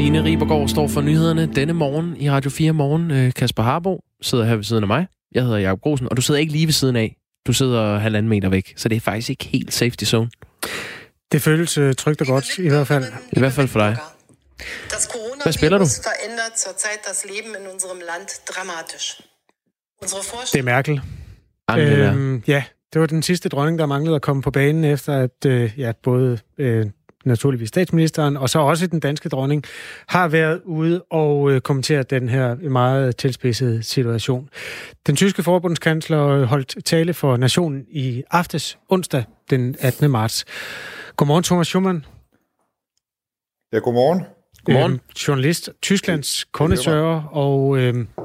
Signe Ribergaard står for nyhederne denne morgen i Radio 4 Morgen. Kasper Harbo sidder her ved siden af mig. Jeg hedder Jakob Grosen, og du sidder ikke lige ved siden af. Du sidder 1,5 meter væk, så det er faktisk ikke helt safety zone. Det føles trygt og godt, i hvert fald. I hvert fald for dig. Hvad spiller du? Det er Merkel. Ja, det var den sidste dronning, der manglede at komme på banen, efter at både naturligvis statsministeren, og så også den danske dronning, har været ude og kommenteret den her meget tilspidsede situation. Den tyske forbundskansler holdt tale for nationen i aftes, onsdag den 18. marts. Godmorgen, Thomas Schumann. Ja, godmorgen. Godmorgen. Journalist, Tysklands kondensører og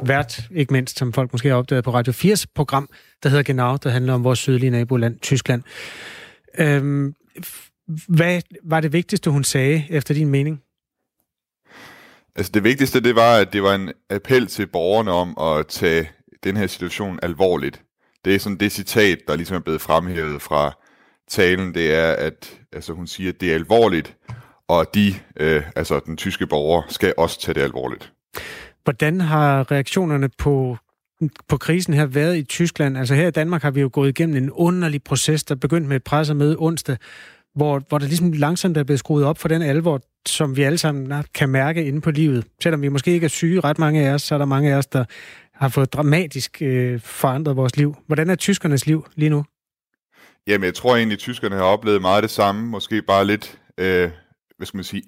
vært, ikke mindst, som folk måske har opdaget på Radio 4's program, der hedder Genau, der handler om vores sydlige naboland, Tyskland. Hvad var det vigtigste, hun sagde, efter din mening? Altså det vigtigste, det var, at det var en appel til borgerne om at tage den her situation alvorligt. Det er sådan det citat, der ligesom er blevet fremhævet fra talen, det er, at altså, hun siger, at det er alvorligt, og den tyske borger skal også tage det alvorligt. Hvordan har reaktionerne på krisen her været i Tyskland? Altså her i Danmark har vi jo gået igennem en underlig proces, der begyndte med et pressemøde onsdag, hvor der ligesom langsomt er blevet skruet op for den alvor, som vi alle sammen kan mærke inde på livet. Selvom vi måske ikke er syge, ret mange af os, så er der mange af os, der har fået dramatisk forandret vores liv. Hvordan er tyskernes liv lige nu? Jamen, jeg tror egentlig, at tyskerne har oplevet meget det samme, måske bare lidt,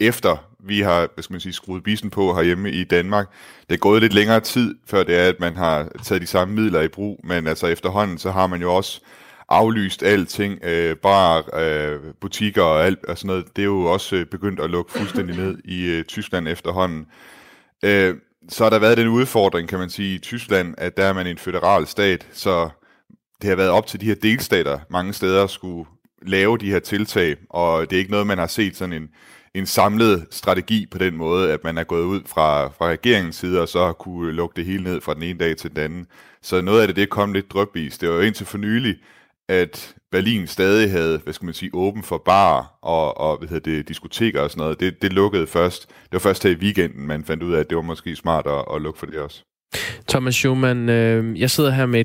efter vi har, skruet bisen på herhjemme i Danmark. Det er gået lidt længere tid, før det er, at man har taget de samme midler i brug, men altså efterhånden, så har man jo også aflyst alting, butikker og alt og sådan noget, det er jo også begyndt at lukke fuldstændig ned i Tyskland efterhånden. Så har der været den udfordring, kan man sige, i Tyskland, at der er man en føderal stat, så det har været op til de her delstater mange steder at skulle lave de her tiltag, og det er ikke noget, man har set sådan en samlet strategi på den måde, at man er gået ud fra regeringens side, og så har kunne lukke det hele ned fra den ene dag til den anden. Så noget af det kom lidt drypvis. Det var jo indtil for nylig, at Berlin stadig havde, åben for barer og diskoteker og sådan noget. Det lukkede først. Det var først her i weekenden, man fandt ud af, at det var måske smart at lukke for det også. Thomas Schumann, jeg sidder her med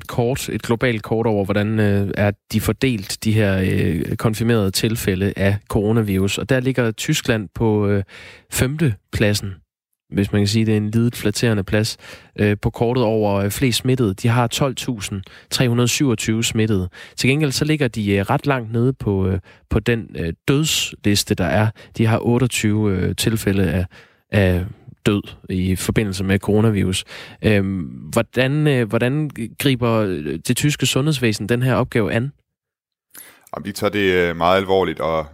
et globalt kort over, hvordan er de fordelt, de her konfirmerede tilfælde af coronavirus. Og der ligger Tyskland på 5. pladsen, hvis man kan sige, det er en lidet flatterende plads, på kortet over flest smittede. De har 12.327 smittede. Til gengæld så ligger de ret langt nede på den dødsliste, der er. De har 28 tilfælde af død i forbindelse med coronavirus. Hvordan griber det tyske sundhedsvæsen den her opgave an? De tager det meget alvorligt, og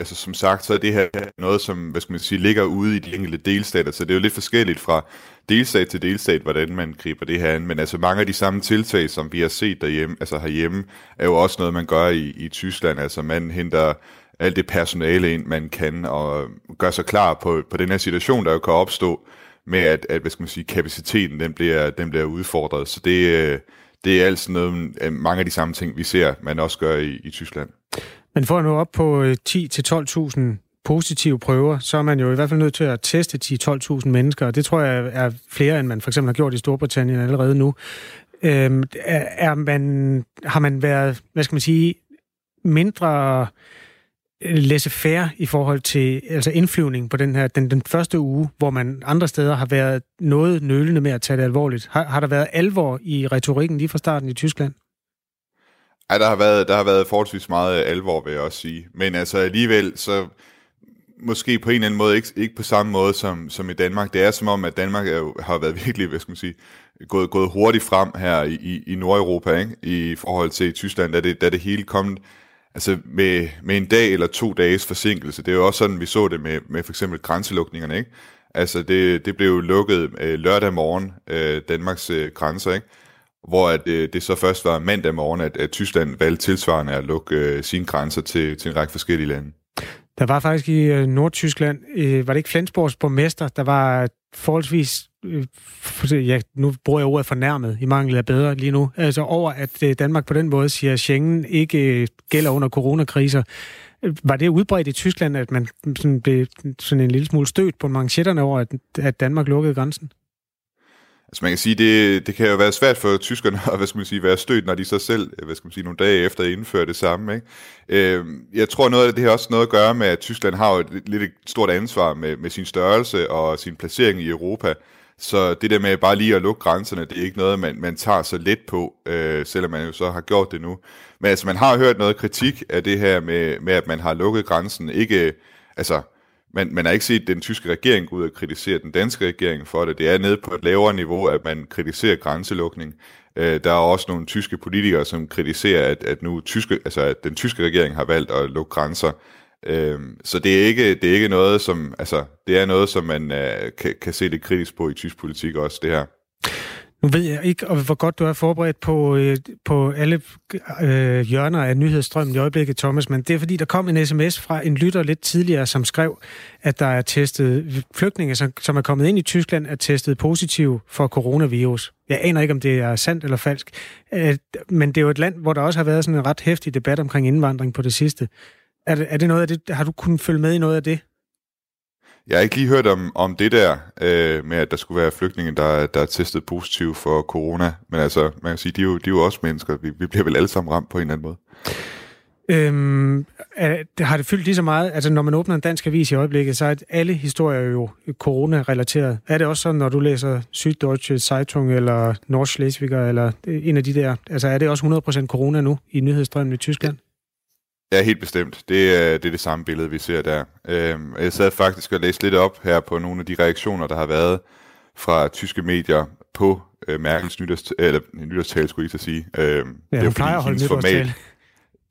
altså, som sagt, så er det her noget, som ligger ude i de enkelte delstater, så det er jo lidt forskelligt fra delstat til delstat, hvordan man griber det her an, men altså mange af de samme tiltag, som vi har set derhjemme, altså herhjemme, er jo også noget, man gør i Tyskland, altså man henter alt det personale ind, man kan, og gør sig klar på den her situation, der jo kan opstå, med at kapaciteten, den bliver udfordret, så det er altså noget, mange af de samme ting, vi ser, man også gør i Tyskland. Men for at nå op på 10.000 til 12.000 positive prøver, så er man jo i hvert fald nødt til at teste 10.000 til 12.000 mennesker, og det tror jeg er flere, end man for eksempel har gjort i Storbritannien allerede nu. Har man været, mindre laissez-faire i forhold til indflyvning på den her den første uge, hvor man andre steder har været noget nølende med at tage det alvorligt. Har der været alvor i retorikken lige fra starten i Tyskland? Ja, der har været forholdsvis meget alvor, vil jeg også sige. Men altså alligevel, så måske på en eller anden måde, ikke på samme måde som i Danmark. Det er som om, at Danmark har været virkelig, gået hurtigt frem her i Nordeuropa, ikke? I forhold til Tyskland, da det hele kom med en dag eller 2 dages forsinkelse. Det er jo også sådan, vi så det med for eksempel grænselukningerne, ikke? Altså, det blev lukket lørdag morgen, Danmarks grænser, ikke? Hvor det så først var mandag morgen, at Tyskland valgte tilsvarende at lukke sine grænser til en række forskellige lande. Der var faktisk i Nordtyskland, var det ikke Flensborgs borgmester, der var forholdsvis, nu bruger jeg ordet fornærmet, i mangel af bedre lige nu, altså over, at Danmark på den måde siger, at Schengen ikke gælder under coronakriser. Var det udbredt i Tyskland, at man sådan blev sådan en lille smule stødt på manchetterne over, at Danmark lukkede grænsen? Altså man kan sige, det kan jo være svært for tyskerne at være stødt, når de så selv nogle dage efter indfører det samme. Ikke? Jeg tror, noget af det har også noget at gøre med, at Tyskland har et stort ansvar med sin størrelse og sin placering i Europa. Så det der med bare lige at lukke grænserne, det er ikke noget, man tager så let på, selvom man jo så har gjort det nu. Men altså, man har hørt noget kritik af det her med at man har lukket grænsen. Ikke, altså, man har ikke set den tyske regering gå ud og kritisere den danske regering for det. Det er nede på et lavere niveau, at man kritiserer grænselukning. Der er også nogle tyske politikere, som kritiserer, at den tyske regering har valgt at lukke grænser. Så det er ikke noget, som det er noget, som man kan se det kritisk på i tysk politik også, det her. Nu ved jeg ikke, hvor godt du er forberedt på alle hjørner af nyhedsstrømmen i øjeblikket, Thomas, men det er fordi, der kom en sms fra en lytter lidt tidligere, som skrev, at der er testet flygtninge, som er kommet ind i Tyskland, er testet positiv for coronavirus. Jeg aner ikke, om det er sandt eller falsk, men det er jo et land, hvor der også har været sådan en ret heftig debat omkring indvandring på det sidste. Er det noget af det? Har du kunnet følge med i noget af det? Jeg har ikke lige hørt om det der med, at der skulle være flygtninge, der er testet positiv for corona. Men altså, man kan sige, de er jo også mennesker. Vi bliver vel alle sammen ramt på en eller anden måde. Har det fyldt lige så meget? Altså, når man åbner en dansk avis i øjeblikket, så er alle historier jo corona-relateret. Er det også sådan, når du læser Süddeutsche Zeitung eller Nordschleswiger eller en af de der? Altså, er det også 100% corona nu i nyhedsstrømmen i Tyskland? Ja, helt bestemt. Det er det samme billede, vi ser der. Jeg sad faktisk og læste lidt op her på nogle af de reaktioner, der har været fra tyske medier på Merkels nytårstale, skulle jeg ikke sige. Ja, det er fordi, hendes format.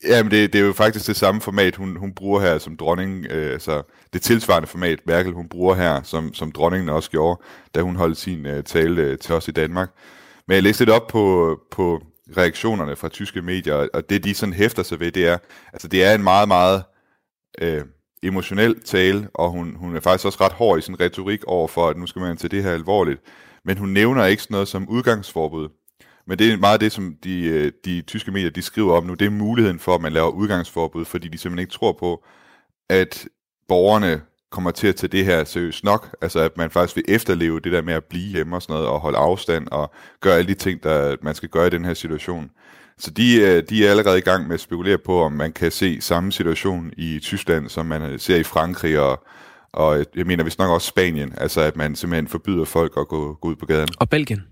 Ja, men det er jo faktisk det samme format, hun bruger her som dronning. Altså det tilsvarende format, Merkel hun bruger her, som dronningen også gjorde, da hun holdt sin tale til os i Danmark. Men jeg læste lidt op på reaktionerne fra tyske medier, og det de sådan hæfter sig ved, det er, altså det er en meget, meget emotionel tale, og hun er faktisk også ret hård i sin retorik overfor, at nu skal man til det her alvorligt, men hun nævner ikke sådan noget som udgangsforbud. Men det er meget det, som de tyske medier, de skriver om nu, det er muligheden for, at man laver udgangsforbud, fordi de simpelthen ikke tror på, at borgerne kommer til at tage det her seriøst nok, altså at man faktisk vil efterleve det der med at blive hjemme og sådan noget, og holde afstand og gøre alle de ting, der man skal gøre i den her situation. Så de er allerede i gang med at spekulere på, om man kan se samme situation i Tyskland, som man ser i Frankrig og jeg mener vist nok også Spanien, altså at man simpelthen forbyder folk at gå ud på gaden. Og Belgien.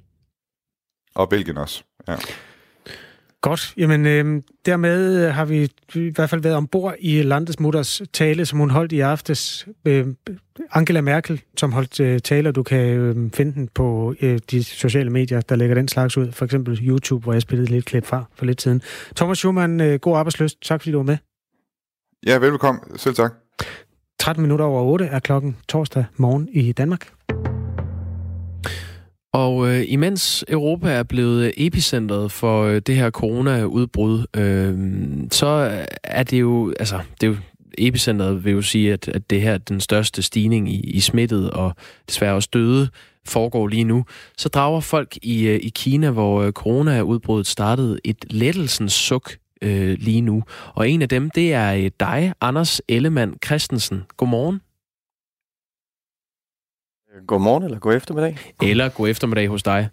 Og Belgien også, ja. Godt. Jamen, dermed har vi i hvert fald været ombord i Landesmutters tale, som hun holdt i aftes. Angela Merkel, som holdt tale, og du kan finde den på de sociale medier, der lægger den slags ud. For eksempel YouTube, hvor jeg spillede lidt klip fra for lidt siden. Thomas Schumann, god arbejdsløst. Tak fordi du var med. Ja, velbekomme. Selv tak. 8:13 er klokken torsdag morgen i Danmark. Og imens Europa er blevet epicentret for det her corona-udbrud, så er det jo, epicentret vil jo sige, at det her den største stigning i smittet og desværre også døde foregår lige nu. Så drager folk i Kina, hvor corona-udbruddet startede, et lettelsens suk lige nu. Og en af dem, det er dig, Anders Ellemann Christensen. Godmorgen. God morgen eller god eftermiddag? Eller god eftermiddag hos dig.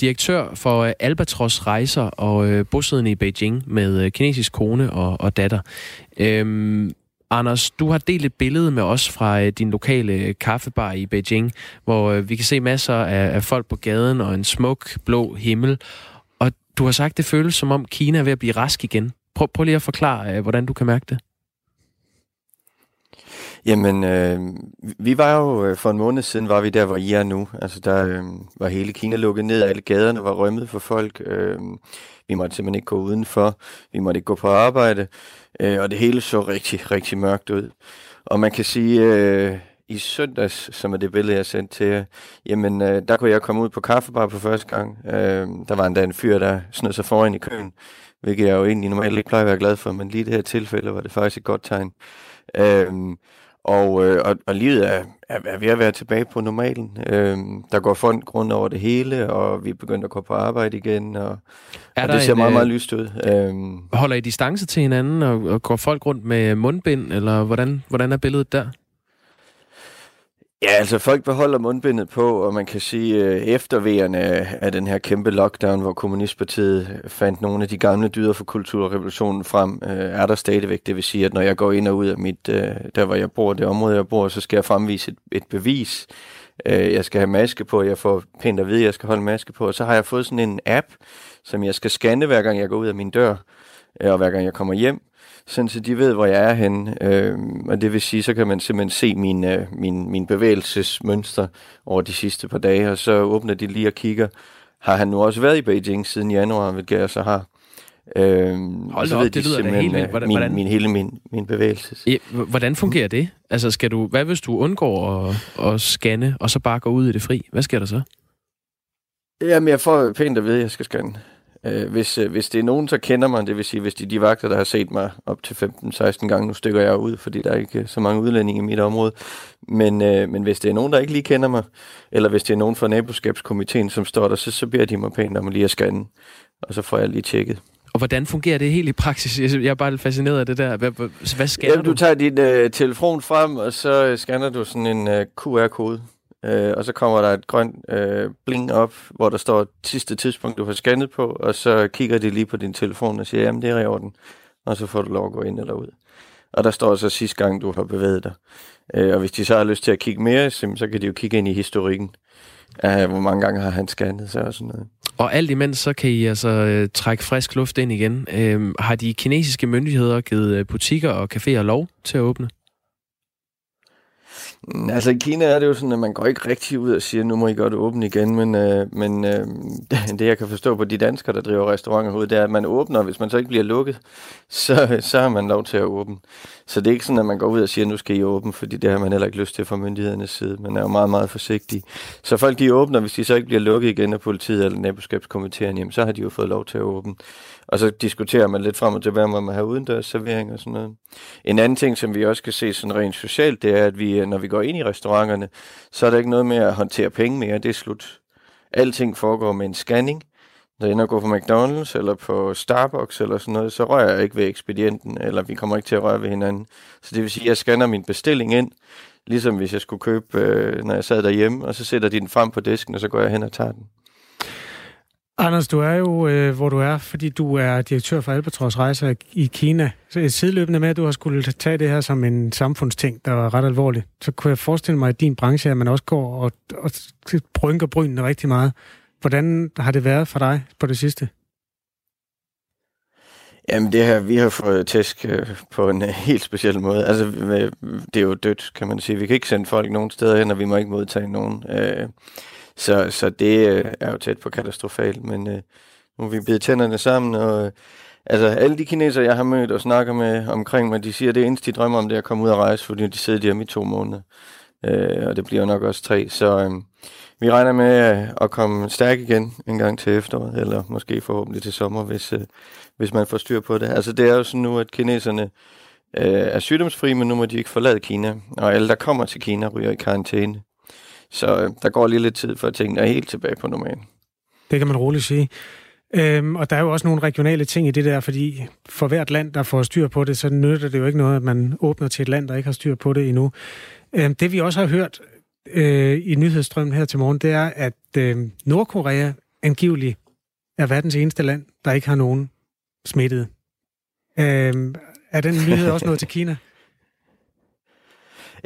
Direktør for Albatros Rejser og bosiddende i Beijing med kinesisk kone og datter. Anders, du har delt et billede med os fra din lokale kaffebar i Beijing, hvor vi kan se masser af folk på gaden og en smuk blå himmel. Og du har sagt, det føles som om Kina er ved at blive rask igen. Prøv lige at forklare, hvordan du kan mærke det. Jamen, vi var jo for en måned siden, var vi der, hvor I er nu. Altså, der var hele Kina lukket ned, alle gaderne var rømmet for folk. Vi måtte simpelthen ikke gå udenfor, vi måtte ikke gå på arbejde, og det hele så rigtig, rigtig mørkt ud. Og man kan sige, i søndags, som er det billede, jeg sendte til jer, jamen, der kunne jeg komme ud på kaffebar på første gang. Der var endda en fyr, der snød sig foran i køen, hvilket jeg jo egentlig normalt ikke plejer at være glad for, men lige i det her tilfælde var det faktisk et godt tegn. Og livet er ved at være tilbage på normalen. Der går folk rundt over det hele, og vi er begyndt at gå på arbejde igen, og det ser meget, meget lyst ud. Holder I distance til hinanden, og går folk rundt med mundbind, eller hvordan er billedet der? Ja, altså folk beholder mundbindet på, og man kan sige, efterværende af den her kæmpe lockdown, hvor Kommunistpartiet fandt nogle af de gamle dyder for kulturrevolutionen frem, er der stadigvæk. Det vil sige, at når jeg går ind og ud af det område, jeg bor, så skal jeg fremvise et bevis. Jeg skal have maske på, jeg får pænt at vide, jeg skal holde maske på, og så har jeg fået sådan en app, som jeg skal scanne, hver gang jeg går ud af min dør, og hver gang jeg kommer hjem. Sådan så de ved, hvor jeg er henne, og det vil sige, så kan man simpelthen se min bevægelsesmønster over de sidste par dage, og så åbner de lige og kigger, har han nu også været i Beijing siden januar, hvilket jeg så har. Hold så op, ved det lyder da helt vildt. Min bevægelses. Ja, hvordan fungerer det? Altså, hvad hvis du undgår at scanne, og så bare går ud i det fri? Hvad sker der så? Jamen, jeg får pænt at vide, at jeg skal scanne. Hvis det er nogen, der kender mig, det vil sige, hvis de vagter, der har set mig op til 15-16 gange, nu stikker jeg ud, fordi der er ikke så mange udlændinge i mit område, men hvis det er nogen, der ikke lige kender mig, eller hvis det er nogen fra naboskabskomiteen, som står der, så beder de mig pænt om lige at scanne, og så får jeg lige tjekket. Og hvordan fungerer det helt i praksis? Jeg er bare lidt fascineret af det der. Hvad scanner du? Du tager din telefon frem, og så scanner du sådan en QR-kode. Og så kommer der et grønt bling op, hvor der står sidste tidspunkt, du har scannet på, og så kigger de lige på din telefon og siger, jamen det er i orden, og så får du lov at gå ind eller ud. Og der står så sidste gang, du har bevæget dig. Og hvis de så har lyst til at kigge mere, så kan de jo kigge ind i historikken, hvor mange gange har han scannet sig og sådan noget. Og alt imens, så kan I altså trække frisk luft ind igen. Har de kinesiske myndigheder givet butikker og caféer lov til at åbne? Altså i Kina er det jo sådan, at man går ikke rigtig ud og siger, nu må I godt åbne igen, men det jeg kan forstå på de danskere, der driver restauranter herude, det er, at man åbner, og hvis man så ikke bliver lukket, så har man lov til at åbne. Så det er ikke sådan, at man går ud og siger, nu skal I åbne, fordi det har man heller ikke lyst til fra myndighedernes side. Man er jo meget, meget forsigtig. Så folk de åbner, hvis de så ikke bliver lukket igen af politiet eller naboskabskomiteen, jamen så har de jo fået lov til at åbne. Og så diskuterer man lidt frem og tilbage, om man har udendørs servering og sådan noget. En anden ting, som vi også kan se sådan rent socialt, det er, at vi, når vi går ind i restauranterne, så er der ikke noget med at håndtere penge mere. Det er slut. Alting foregår med en scanning. Når jeg ender og går på McDonald's eller på Starbucks eller sådan noget, så rører jeg ikke ved ekspedienten, eller vi kommer ikke til at røre ved hinanden. Så det vil sige, at jeg scanner min bestilling ind, ligesom hvis jeg skulle købe, når jeg sad derhjemme, og så sætter de den frem på disken, og så går jeg hen og tager den. Anders, du er jo, hvor du er, fordi du er direktør for Albatros Rejser i Kina. Så sideløbende med, at du har skulle tage det her som en samfundsting, der var ret alvorlig, så kunne jeg forestille mig, at din branche, at man også går og brynker brynene rigtig meget. Hvordan har det været for dig på det sidste? Jamen det her, vi har fået tæsk på en helt speciel måde. Altså, det er jo dødt, kan man sige. Vi kan ikke sende folk nogen steder hen, og vi må ikke modtage nogen. Så det er jo tæt på katastrofalt, men nu er vi bidt tænderne sammen, og altså alle de kinesere, jeg har mødt og snakker med omkring mig, de siger, at det eneste, de drømmer om, det er at komme ud og rejse, fordi de sidder der om i 2 måneder, og det bliver nok også 3, så vi regner med at komme stærk igen en gang til efteråret, eller måske forhåbentlig til sommer, hvis man får styr på det. Altså det er jo sådan nu, at kineserne er sygdomsfri, men nu må de ikke forlade Kina, og alle, der kommer til Kina, ryger i karantæne. Så der går lige lidt tid, for at tingene er helt tilbage på normalen. Det kan man roligt sige. Og der er jo også nogle regionale ting i det der, fordi for hvert land, der får styr på det, så nytter det jo ikke noget, at man åbner til et land, der ikke har styr på det endnu. Det vi også har hørt i nyhedsstrømmen her til morgen, det er, at Nordkorea angiveligt er verdens eneste land, der ikke har nogen smittede. Er den nyhed også noget til Kina?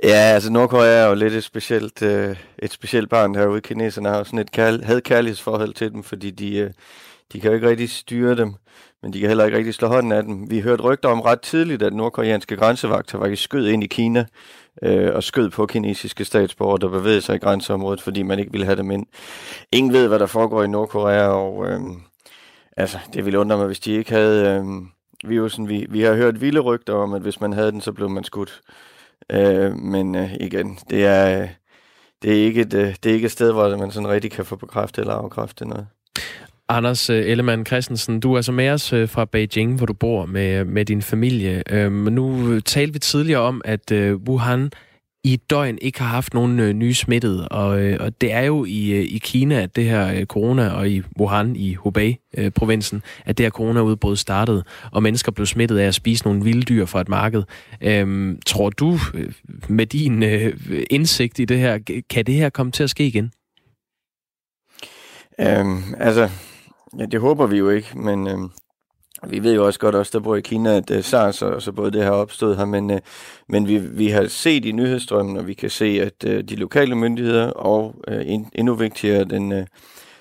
Ja, altså Nordkorea er jo lidt et specielt barn herude. Kineserne har jo sådan havde kærlighedsforhold til dem, fordi de kan jo ikke rigtig styre dem, men de kan heller ikke rigtig slå hånden af dem. Vi hørte rygter om ret tidligt, at nordkoreanske grænsevagter faktisk skød ind i Kina og skød på kinesiske statsborgere, der bevægede sig i grænseområdet, fordi man ikke ville have dem ind. Ingen ved, hvad der foregår i Nordkorea, og altså, det ville undre mig, hvis de ikke havde virusen. Vi har hørt vilde rygter om, at hvis man havde den, så blev man skudt. Men igen, det er ikke et sted, hvor man sådan rigtig kan få bekræftet eller afkræftet noget. Anders Ellemann Christensen, du er så med os fra Beijing, hvor du bor med din familie. Nu talte vi tidligere om, at Wuhan i et døgn ikke har haft nogen nye smittede. Og det er jo i Kina, at det her corona, og i Wuhan, i Hubei-provinsen, at det her corona-udbrud startede, og mennesker blev smittet af at spise nogle vilde dyr fra et marked. Tror du, med din indsigt i det her, kan det her komme til at ske igen? Ja, det håber vi jo ikke, men vi ved jo også godt, der bor i Kina, at SARS og så både det her opstået her, men vi har set i nyhedsstrømmen, og vi kan se, at de lokale myndigheder og endnu vigtigere, den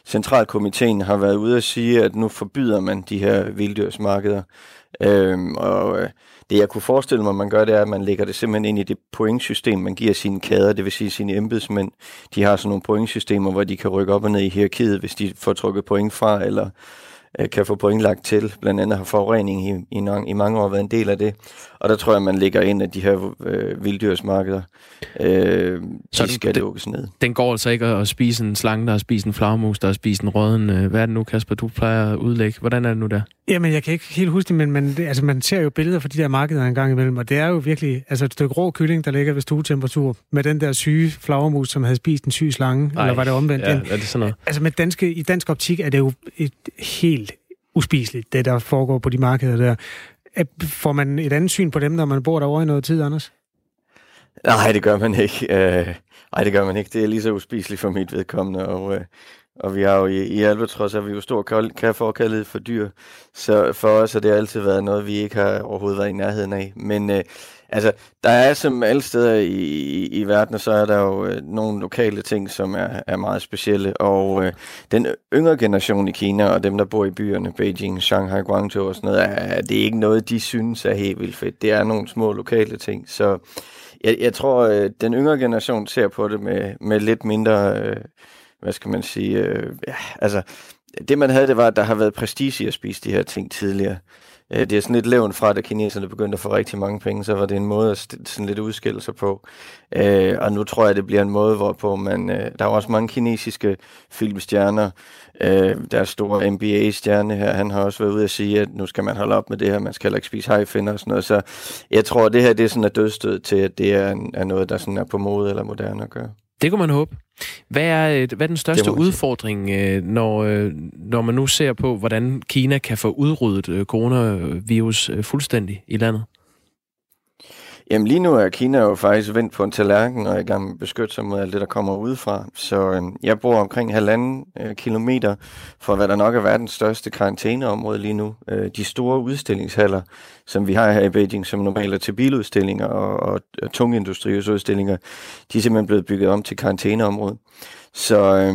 centralkomiteen har været ude at sige, at nu forbyder man de her vilddyrsmarkeder. Og det jeg kunne forestille mig, man gør, det er, at man lægger det simpelthen ind i det pointsystem, man giver sine kæder, det vil sige sine embedsmænd. De har sådan nogle pointsystemer, hvor de kan rykke op og ned i hierarkiet, hvis de får trukket point fra, eller kan få point lagt til. Blandt andet har forurening i mange år været en del af det. Og der tror jeg, man lægger ind af de her vilddyrsmarkeder. Så de skal lukkes ned. Den går altså ikke at spise en slange, der har spist en flagermus, der har spist en rådden. Hvad er det nu, Kasper, du plejer at udlægge? Hvordan er det nu der? Jamen, jeg kan ikke helt huske det, men man ser jo billeder fra de der markeder en gang imellem, og det er jo virkelig et stykke rå kylling, der ligger ved stuetemperatur, med den der syge flagermus, som havde spist en syg slange. Eller var det omvendt? Ja, er det sådan noget? Altså, med dansk optik er det jo et helt uspiseligt, det der foregår på de markeder der. Får man et andet syn på dem, når man bor derovre i noget tid, Anders? Nej, det gør man ikke. Det er lige så uspiseligt for mit vedkommende, og vi har jo i Albatros, har vi jo stor forkærlighed for dyr, så for os har det altid været noget, vi ikke har overhovedet været i nærheden af. Men der er som alle steder i verden, så er der jo nogle lokale ting, som er meget specielle. Og den yngre generation i Kina, og dem, der bor i byerne, Beijing, Shanghai, Guangzhou og sådan noget, det er ikke noget, de synes er helt vildt fedt. Det er nogle små lokale ting, så jeg tror, den yngre generation ser på det med lidt mindre... Hvad skal man sige? Det man havde, det var, at der har været prestige at spise de her ting tidligere. Det er sådan lidt levn fra, da kineserne begyndte at få rigtig mange penge, så var det en måde at sådan lidt udskille sig på. Og nu tror jeg, det bliver en måde, hvorpå man... Der er også mange kinesiske filmstjerner. Der er store NBA-stjerne her. Han har også været ude at sige, at nu skal man holde op med det her. Man skal heller ikke spise hajfinder og sådan noget. Så jeg tror, at det her, det er sådan et dødstød til, at det er noget, der sådan er på mode eller moderne at gøre. Det kunne man håbe. Hvad er den største udfordring, når man nu ser på, hvordan Kina kan få udryddet coronavirus fuldstændig i landet? Jamen lige nu er Kina jo faktisk vendt på en tallerken og er i gang med at beskytte sig mod alt det, der kommer udefra. Så jeg bor omkring 1,5 kilometer fra, hvad der nok er verdens største karantæneområde lige nu. De store udstillingshaller, som vi har her i Beijing, som normalt er til biludstillinger og tungindustriudstillinger, de er simpelthen blevet bygget om til karantæneområde. Så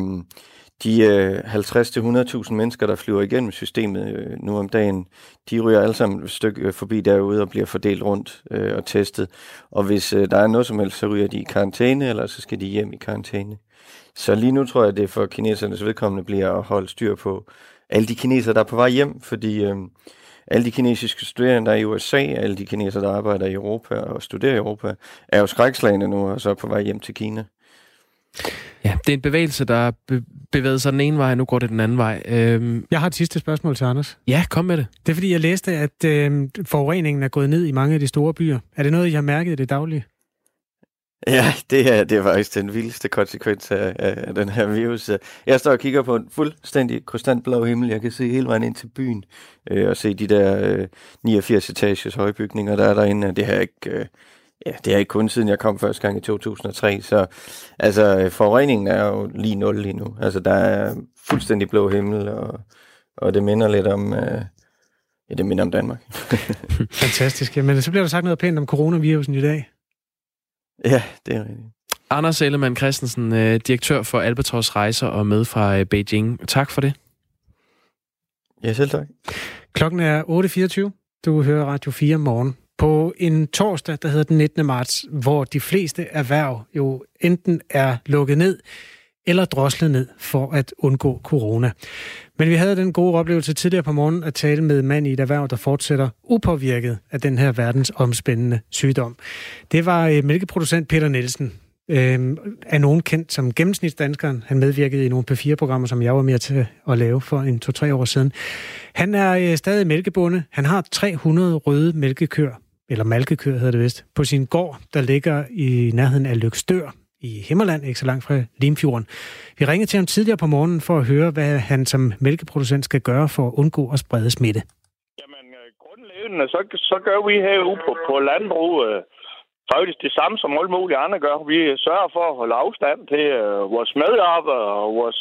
de 50-100.000 mennesker, der flyver igennem systemet nu om dagen, de ryger alle sammen et stykke forbi derude og bliver fordelt rundt og testet. Og hvis der er noget som helst, så ryger de i karantæne, eller så skal de hjem i karantæne. Så lige nu tror jeg, det for kinesernes vedkommende bliver at holde styr på alle de kinesere, der er på vej hjem, fordi alle de kinesiske studerende, der er i USA, alle de kinesere, der arbejder i Europa og studerer i Europa, er jo skrækslagende nu og så er på vej hjem til Kina. Ja, det er en bevægelse, der bevæger sig den ene vej, nu går det den anden vej. Jeg har et sidste spørgsmål til Anders. Ja, kom med det. Det er fordi, jeg læste, at forureningen er gået ned i mange af de store byer. Er det noget, I har mærket i det daglige? Ja, det er faktisk den vildeste konsekvens af den her virus. Jeg står og kigger på en fuldstændig krystalblå himmel. Jeg kan se hele vejen ind til byen og se de der 89 etages højbygninger, der er derinde. Det her ikke... Ja, det er ikke kun siden jeg kom første gang i 2003, så altså forureningen er jo lige nul lige nu. Altså der er fuldstændig blå himmel, og det minder lidt om, det minder om Danmark. Fantastisk, ja, men så bliver der sagt noget pænt om coronavirusen i dag. Ja, det er rigtigt. Anders Ellemann Christensen, direktør for Albatros Rejser og med fra Beijing. Tak for det. Ja, selv tak. Klokken er 8.24. Du hører Radio 4 Morgen. På en torsdag, der hedder den 19. marts, hvor de fleste erhverv jo enten er lukket ned eller droslet ned for at undgå corona. Men vi havde den gode oplevelse tidligere på morgenen at tale med en mand i et erhverv, der fortsætter upåvirket af den her verdensomspændende sygdom. Det var mælkeproducent Peter Nielsen. Er nogen kendt som gennemsnitsdanskeren. Han medvirkede i nogle P4-programmer, som jeg var med til at lave for 2-3 år siden. Han er stadig mælkebonde. Han har 300 røde mælkekøer. eller malkekøer hedder det vist, på sin gård, der ligger i nærheden af Løgstør i Himmerland, ikke så langt fra Limfjorden. Vi ringede til ham tidligere på morgenen for at høre, hvad han som mælkeproducent skal gøre for at undgå at sprede smitte. Jamen, grundlæggende, så gør vi herude på landbruget faktisk det samme, som alle mulige andre gør. Vi sørger for at holde afstand til vores medarbejdere og vores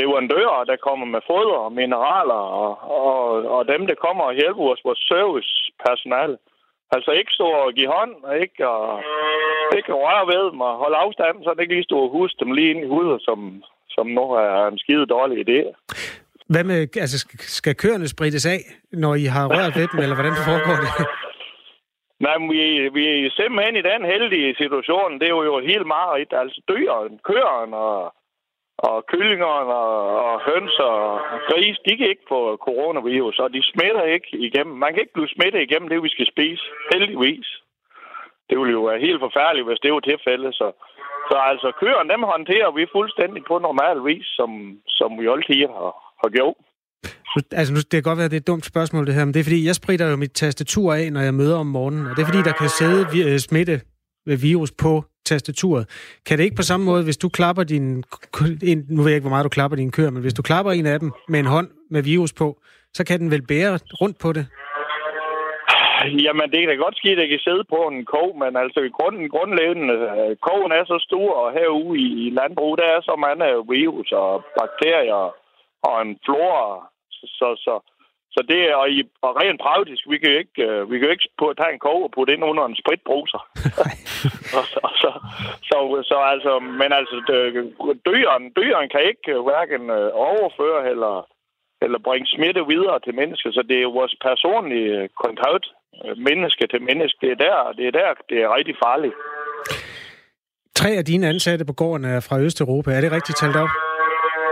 leverandører, der kommer med foder og mineraler, og dem, der kommer og hjælper vores servicepersonale. Altså ikke stå og give hånd, og ikke røre ved dem og holde afstand, så det ikke lige stå og huske dem lige ind i hovedet, som nu er en skide dårlig idé. Hvad med, altså skal køerne sprittes af, når I har rørt ved dem, eller hvordan foregår det? Nej, vi er simpelthen i den heldige situation. Det er jo helt meget, altså dyrene, køerne og kyllingerne og høns og gris, de kan ikke få coronavirus, og de smitter ikke igennem. Man kan ikke blive smittet igennem det, vi skal spise, heldigvis. Det ville jo være helt forfærdeligt, hvis det var tilfældet. Så altså køerne, dem håndterer vi fuldstændig på normal vis, som vi altid har gjort. Altså, det kan godt være, det er et dumt spørgsmål, det her, men det er fordi, jeg spritter jo mit tastatur af, når jeg møder om morgenen, og det er fordi, der kan sidde smitte med virus på tastaturet. Kan det ikke på samme måde, hvis du klapper din... Nu ved jeg ikke, hvor meget du klapper dine køer, men hvis du klapper en af dem med en hånd med virus på, så kan den vel bære rundt på det? Jamen, det kan da godt ske, at det kan sidde på en kog, men altså i grundlæggende, kogen er så stor, og herude i landbrug, der er så mange virus og bakterier og en flora, så det er og rent praktisk. Vi kan jo ikke tage en kog og putte ind under en spritbruser. Altså, men altså dyrene kan ikke hverken overføre eller bringe smitte videre til mennesker, så det er vores personlige kontakt, menneske til menneske. Det er der, det er rigtig farligt. 3 af dine ansatte på gården er fra Østeuropa. Er det rigtigt talt op?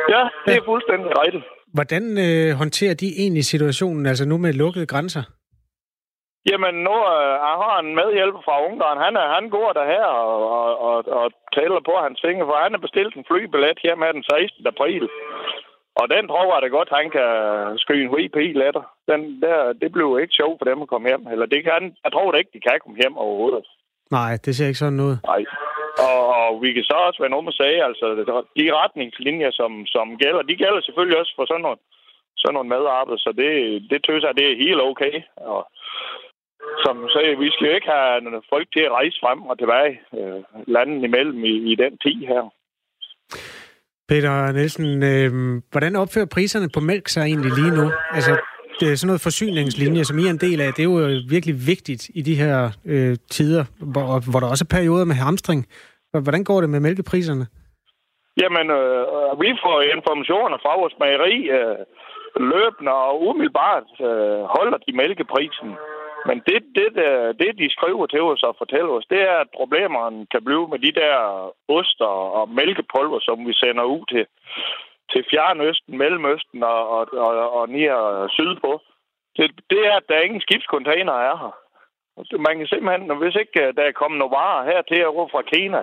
Ja, det er fuldstændig rigtigt. Hvordan håndterer de egentlig situationen, altså nu med lukkede grænser? Jamen, nu har en medhjælper fra Ungarn. Han går der her og tæller på hans fingre, for han har bestilt en flybillet her med den 16. april. Og den tror jeg da godt, han kan skyde en VIP-letter. Det bliver ikke sjovt for dem at komme hjem. Eller det kan, jeg tror da ikke, de kan komme hjem overhovedet. Nej, det ser ikke sådan ud. Nej. Og vi kan så også være nogen at sige, altså de retningslinjer, som gælder, de gælder selvfølgelig også for sådan nogle medarbejdere, så det tøser, det er helt okay. Og som sagde, vi skal jo ikke have folk til at rejse frem og tilbage landet imellem i den tid her. Peter Nielsen, hvordan opfører priserne på mælk sig egentlig lige nu? Altså, det er sådan noget forsyningslinje, som I er en del af. Det er jo virkelig vigtigt i de her tider, hvor der også er perioder med hamstring. Hvordan går det med mælkepriserne? Jamen, vi får informationer fra vores bageri løbende, og umiddelbart holder de mælkeprisen. Men det, de skriver til os og fortæller os, det er, at problemerne kan blive med de der oster og mælkepulver, som vi sender ud til Fjernøsten, Mellemøsten og nede sydpå. Det er, at der ingen skibscontainer er her. Man kan simpelthen, hvis ikke der er kommet nogle varer hertil over fra Kina,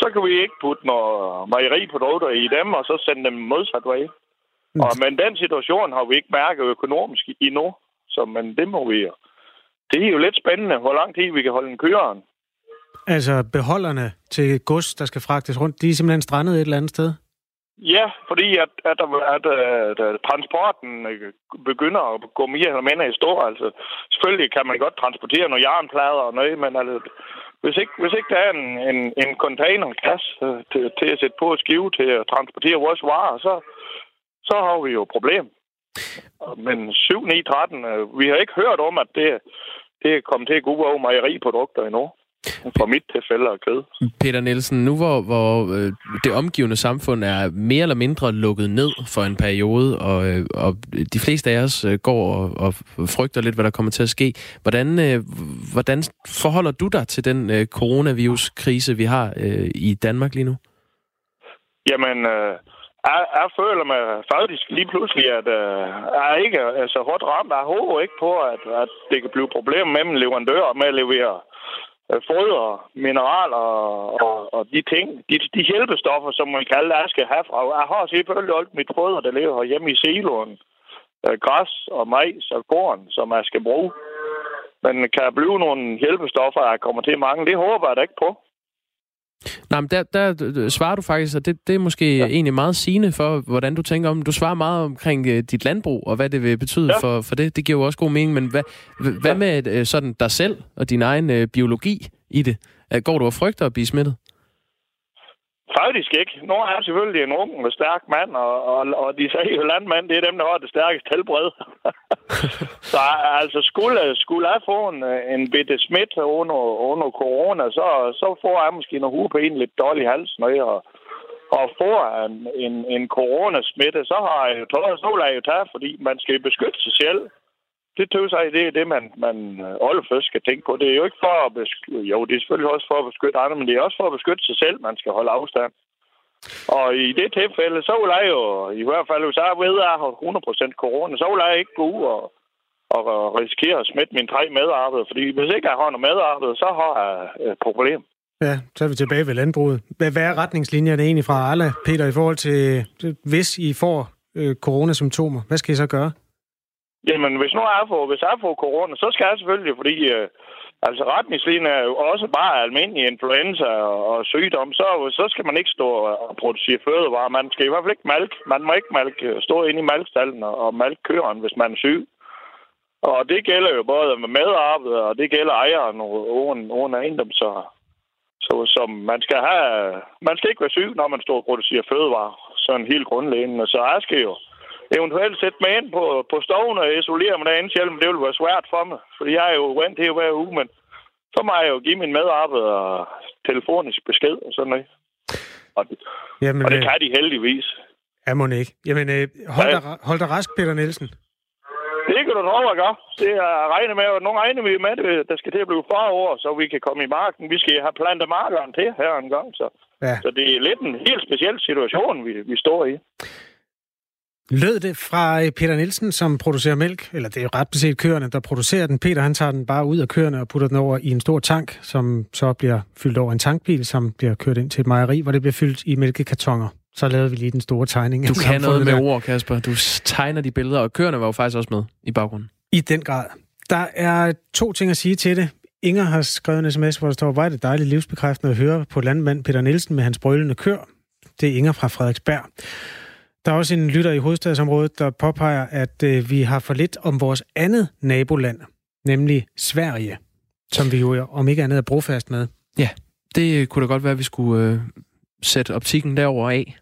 så kan vi ikke putte noget mejeriprodukter i dem, og så sende dem modsat vej. Men den situation har vi ikke mærket økonomisk endnu, så men det må vi. Det er jo lidt spændende, hvor lang tid vi kan holde en køreren. Altså beholderne til gods, der skal fragtes rundt, de er simpelthen strandet et eller andet sted? Ja, fordi at transporten begynder at gå mere eller mindre i stå. Altså, selvfølgelig kan man godt transportere nogle jernplader og noget, men altså, hvis ikke der er en containerkasse til at sætte på et skive til at transportere vores varer, så har vi jo et problem. Men 7-9-13, vi har ikke hørt om, at det er kommet til at gå ud over mejeriprodukter endnu. For mit tilfælde og kød. Peter Nielsen, nu hvor det omgivende samfund er mere eller mindre lukket ned for en periode, og de fleste af os går og frygter lidt, hvad der kommer til at ske. Hvordan forholder du dig til den coronavirus-krise, vi har i Danmark lige nu? Jamen, jeg føler mig faktisk lige pludselig, at jeg ikke er så hårdt ramt. Jeg håber ikke på, at det kan blive problemer mellem leverandører med at levere foder, mineraler og de ting, de hjælpestoffer, som man kalder, jeg skal have fra. Jeg har selvfølgelig alt mit foder, der lever hjemme i siloen. Græs og majs og korn, som jeg skal bruge. Men kan blive nogle hjælpestoffer, der kommer til mange, det håber jeg da ikke på. Nej, men der svarer du faktisk, og det er måske egentlig meget sigende for, hvordan du tænker om. Du svarer meget omkring dit landbrug, og hvad det vil betyde for det. Det giver jo også god mening, men hvad med sådan dig selv og din egen biologi i det? Går du og frygter at blive smittet? Faktisk ikke. Nu er jeg selvfølgelig en ung og stærk mand, og de sagde landmænd, det er dem, der har det stærkeste helbred. Så altså, skulle jeg få en bitte smidt under corona, så får jeg måske en hudpine, lidt dårlig hals, når jeg får en coronasmitte, så har jeg jo taget, fordi man skal beskytte sig selv. Det tøs jeg, det er det, man allerførst skal tænke på. Det er jo ikke for at beskytte... Jo, det er selvfølgelig også for at beskytte andre, men det er også for at beskytte sig selv, man skal holde afstand. Og i det tilfælde, så vil jeg jo... I hvert fald, hvis jeg ved, at jeg har 100% corona, så vil jeg ikke gå ud og risikere at smitte mine 3 medarbejdere. Fordi hvis ikke jeg har noget medarbejdere, så har jeg et problem. Ja, så er vi tilbage ved landbruget. Hvad er retningslinjerne egentlig fra Arla, Peter, i forhold til... Hvis I får coronasymptomer, hvad skal I så gøre? Jamen, hvis jeg får corona, så skal jeg selvfølgelig, fordi altså retningslinjer er jo også bare almindelig influenza og sygdom, så skal man ikke stå og producere fødevarer. Man skal i hvert fald ikke malke. Man må ikke stå inde i malkstallen og malke køerne, hvis man er syg. Og det gælder jo både medarbejdere, og det gælder ejeren og ejendom, så man skal ikke være syg, når man står og producerer fødevarer. Sådan helt grundlæggende. Så jeg skal jo eventuelt sætte mig ind på stoven og isolere mig derinde selv, men det vil være svært for mig, fordi jeg er jo vant til hver uge, men så må jeg jo give min medarbejder telefonisk besked og sådan noget. Og det kan de heldigvis. Ja, må ikke. Jamen, hold dig rask, Peter Nielsen. Det kan du tro, jeg gør. Det er regnet med, at nogle regner vi med, der skal til at blive forår, så vi kan komme i marken. Vi skal have plantet markeren til her en gang, så det er lidt en helt speciel situation, vi står i. Lød det fra Peter Nielsen, som producerer mælk, eller det er jo ret beset køerne, der producerer den. Peter, han tager den bare ud af køerne og putter den over i en stor tank, som så bliver fyldt over en tankbil, som bliver kørt ind til et mejeri, hvor det bliver fyldt i mælkekartoner. Så lavede vi lige den store tegning. Du kan noget med ord, Kasper. Du tegner de billeder, og køerne var jo faktisk også med i baggrunden. I den grad. Der er 2 ting at sige til det. Inger har skrevet en sms, hvor der står, hvor er det dejligt livsbekræftende at høre på landmand Peter Nielsen med hans brølende køer. Det er Inger fra Frederiksberg. Der er også en lytter i hovedstadsområdet, der påpeger, at vi har for lidt om vores andet naboland, nemlig Sverige, som vi jo om ikke andet er brofast med. Ja, det kunne da godt være, at vi skulle sætte optikken derover af.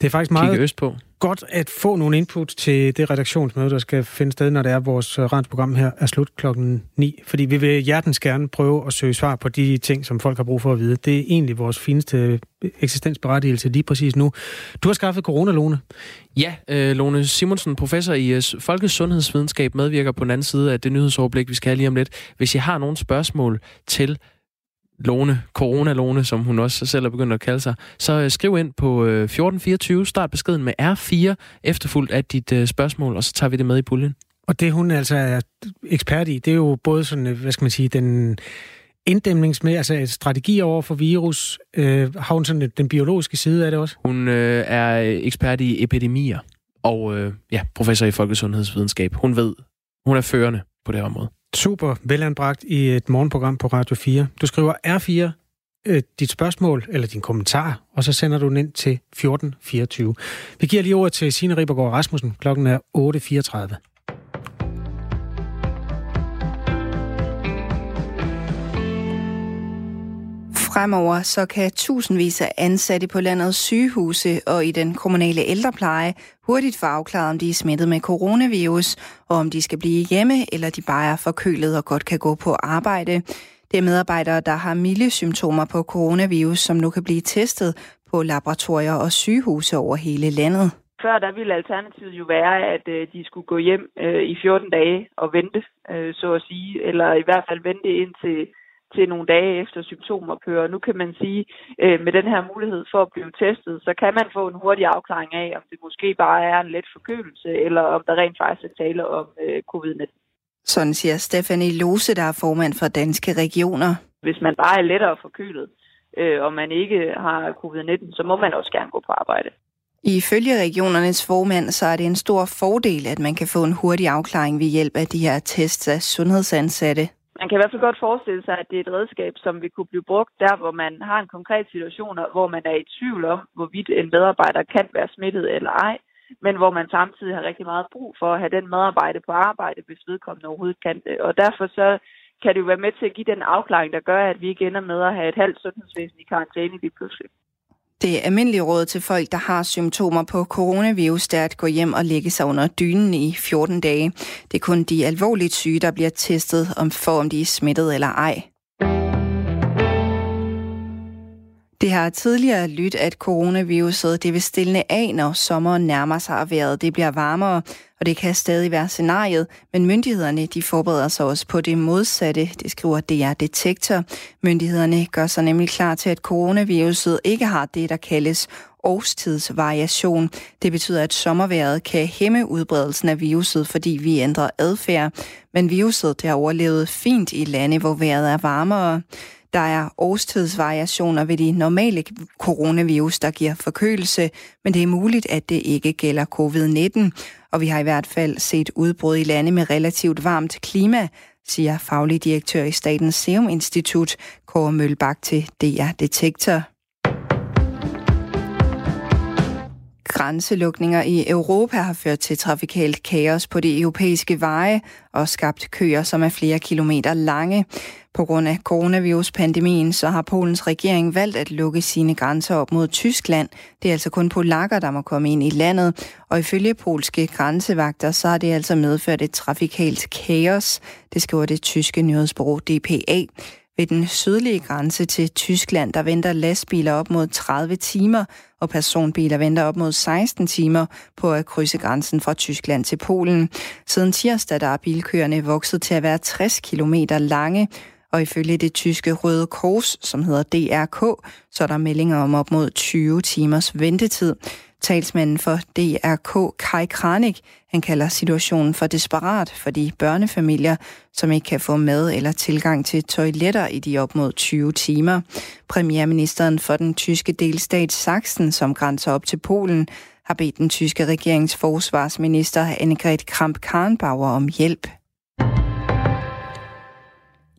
Det er faktisk meget godt at få nogle input til det redaktionsmøde, der skal finde sted, når det er, vores radioprogram her er slut klokken 9. Fordi vi vil hjertens gerne prøve at søge svar på de ting, som folk har brug for at vide. Det er egentlig vores fineste eksistensberettigelse lige præcis nu. Du har skaffet corona, Lone. Ja, Lone Simonsen, professor i folkesundhedsvidenskab, medvirker på den anden side af det nyhedsoverblik, vi skal have lige om lidt. Hvis I har nogle spørgsmål til Lone, Corona-Lone, som hun også selv er begyndt at kalde sig, så skriv ind på 1424, start beskeden med R4, efterfulgt af dit spørgsmål, og så tager vi det med i puljen. Og det hun altså er ekspert i, det er jo både sådan, hvad skal man sige, den inddæmningsmæssige, altså et strategi over for virus, har hun sådan den biologiske side af det også? Hun er ekspert i epidemier, og professor i folkesundhedsvidenskab. Hun er førende på det her område. Super velanbragt i et morgenprogram på Radio 4. Du skriver R4, dit spørgsmål eller din kommentar, og så sender du den ind til 1424. Vi giver lige ordet til Signe Ribergaard Rasmussen. Klokken er 8:34. Fremover så kan tusindvis af ansatte på landets sygehuse og i den kommunale ældrepleje hurtigt få afklaret, om de er smittet med coronavirus, og om de skal blive hjemme, eller de bare er forkølet og godt kan gå på arbejde. Det er medarbejdere, der har milde symptomer på coronavirus, som nu kan blive testet på laboratorier og sygehuse over hele landet. Før der ville alternativet jo være, at de skulle gå hjem i 14 dage og vente, så at sige, eller i hvert fald vente indtil nogle dage efter symptomer kører. Nu kan man sige, med den her mulighed for at blive testet, så kan man få en hurtig afklaring af, om det måske bare er en let forkølelse, eller om der rent faktisk er tale om covid-19. Sådan siger Stephanie Lose, der er formand for Danske Regioner. Hvis man bare er lettere forkølet, og man ikke har covid-19, så må man også gerne gå på arbejde. Ifølge regionernes formand, så er det en stor fordel, at man kan få en hurtig afklaring ved hjælp af de her tests af sundhedsansatte. man kan i hvert fald godt forestille sig, at det er et redskab, som vil kunne blive brugt der, hvor man har en konkret situation, og hvor man er i tvivl om, hvorvidt en medarbejder kan være smittet eller ej, men hvor man samtidig har rigtig meget brug for at have den medarbejder på arbejde, hvis vedkommende overhovedet kan det. Og derfor så kan det jo være med til at give den afklaring, der gør, at vi ikke ender med at have et halvt sundhedsvæsen i karantæne lige pludselig. Det almindelige råd til folk, der har symptomer på coronavirus, er at gå hjem og lægge sig under dynen i 14 dage. Det er kun de alvorligt syge, der bliver testet om de er smittet eller ej. Det har tidligere lyttet, at coronaviruset det vil stilne af, når sommeren nærmer sig, og vejret det bliver varmere, og det kan stadig være scenariet, men myndighederne de forbereder sig også på det modsatte, det skriver DR Detektor. Myndighederne gør sig nemlig klar til, at coronaviruset ikke har det, der kaldes årstidsvariation. Det betyder, at sommervejret kan hæmme udbredelsen af viruset, fordi vi ændrer adfærd, men viruset har overlevet fint i lande, hvor vejret er varmere. Der er årstidsvariationer ved de normale coronavirus, der giver forkølelse, men det er muligt, at det ikke gælder covid-19. Og vi har i hvert fald set udbrud i lande med relativt varmt klima, siger faglig direktør i Statens Serum Institut, Kåre Mølbak til DR Detektor. Grænselukninger i Europa har ført til trafikalt kaos på de europæiske veje og skabt køer, som er flere kilometer lange. På grund af coronaviruspandemien så har Polens regering valgt at lukke sine grænser op mod Tyskland. Det er altså kun polakker, der må komme ind i landet, og ifølge polske grænsevagter så har det altså medført et trafikalt kaos. Det skriver det tyske nyhedsbureau DPA. Ved den sydlige grænse til Tyskland, der venter lastbiler op mod 30 timer, og personbiler venter op mod 16 timer på at krydse grænsen fra Tyskland til Polen. Siden tirsdag der er bilkøerne vokset til at være 60 kilometer lange, og ifølge det tyske Røde Kors, som hedder DRK, så er der meldinger om op mod 20 timers ventetid. Talsmanden for DRK, Kai Kranik, han kalder situationen for desperat for de børnefamilier, som ikke kan få mad eller tilgang til toiletter i de op mod 20 timer. Premierministeren for den tyske delstat Sachsen, som grænser op til Polen, har bedt den tyske regerings forsvarsminister Annegret Kramp-Karrenbauer om hjælp.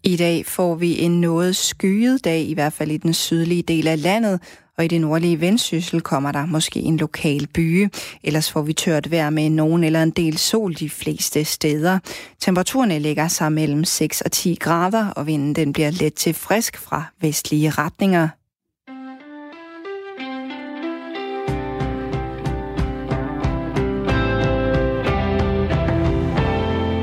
I dag får vi en noget skyet dag, i hvert fald i den sydlige del af landet, og i det nordlige Vendsyssel kommer der måske en lokal byge. Ellers får vi tørt vejr med nogen eller en del sol de fleste steder. Temperaturerne ligger sig mellem 6 og 10 grader, og vinden den bliver let til frisk fra vestlige retninger.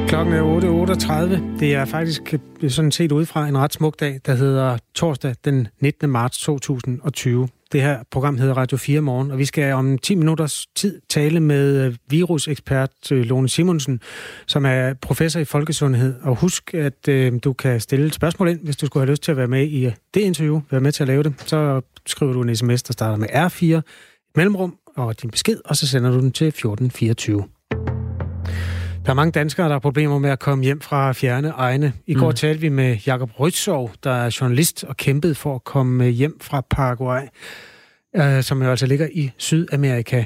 Klokken er 8.38. Det er faktisk sådan set ud fra en ret smuk dag, der hedder torsdag den 19. marts 2020. Det her program hedder Radio 4 Morgen, og vi skal om 10 minutters tid tale med virusekspert Lone Simonsen, som er professor i folkesundhed. Og husk, at du kan stille spørgsmål ind, hvis du skulle have lyst til at være med i det interview, være med til at lave det. Så skriver du en sms, der starter med R4, mellemrum og din besked, og så sender du den til 1424. Der er mange danskere, der har problemer med at komme hjem fra fjerne egne. I går talte vi med Jakob Ryttsøv, der er journalist og kæmpede for at komme hjem fra Paraguay, som jo altså ligger i Sydamerika.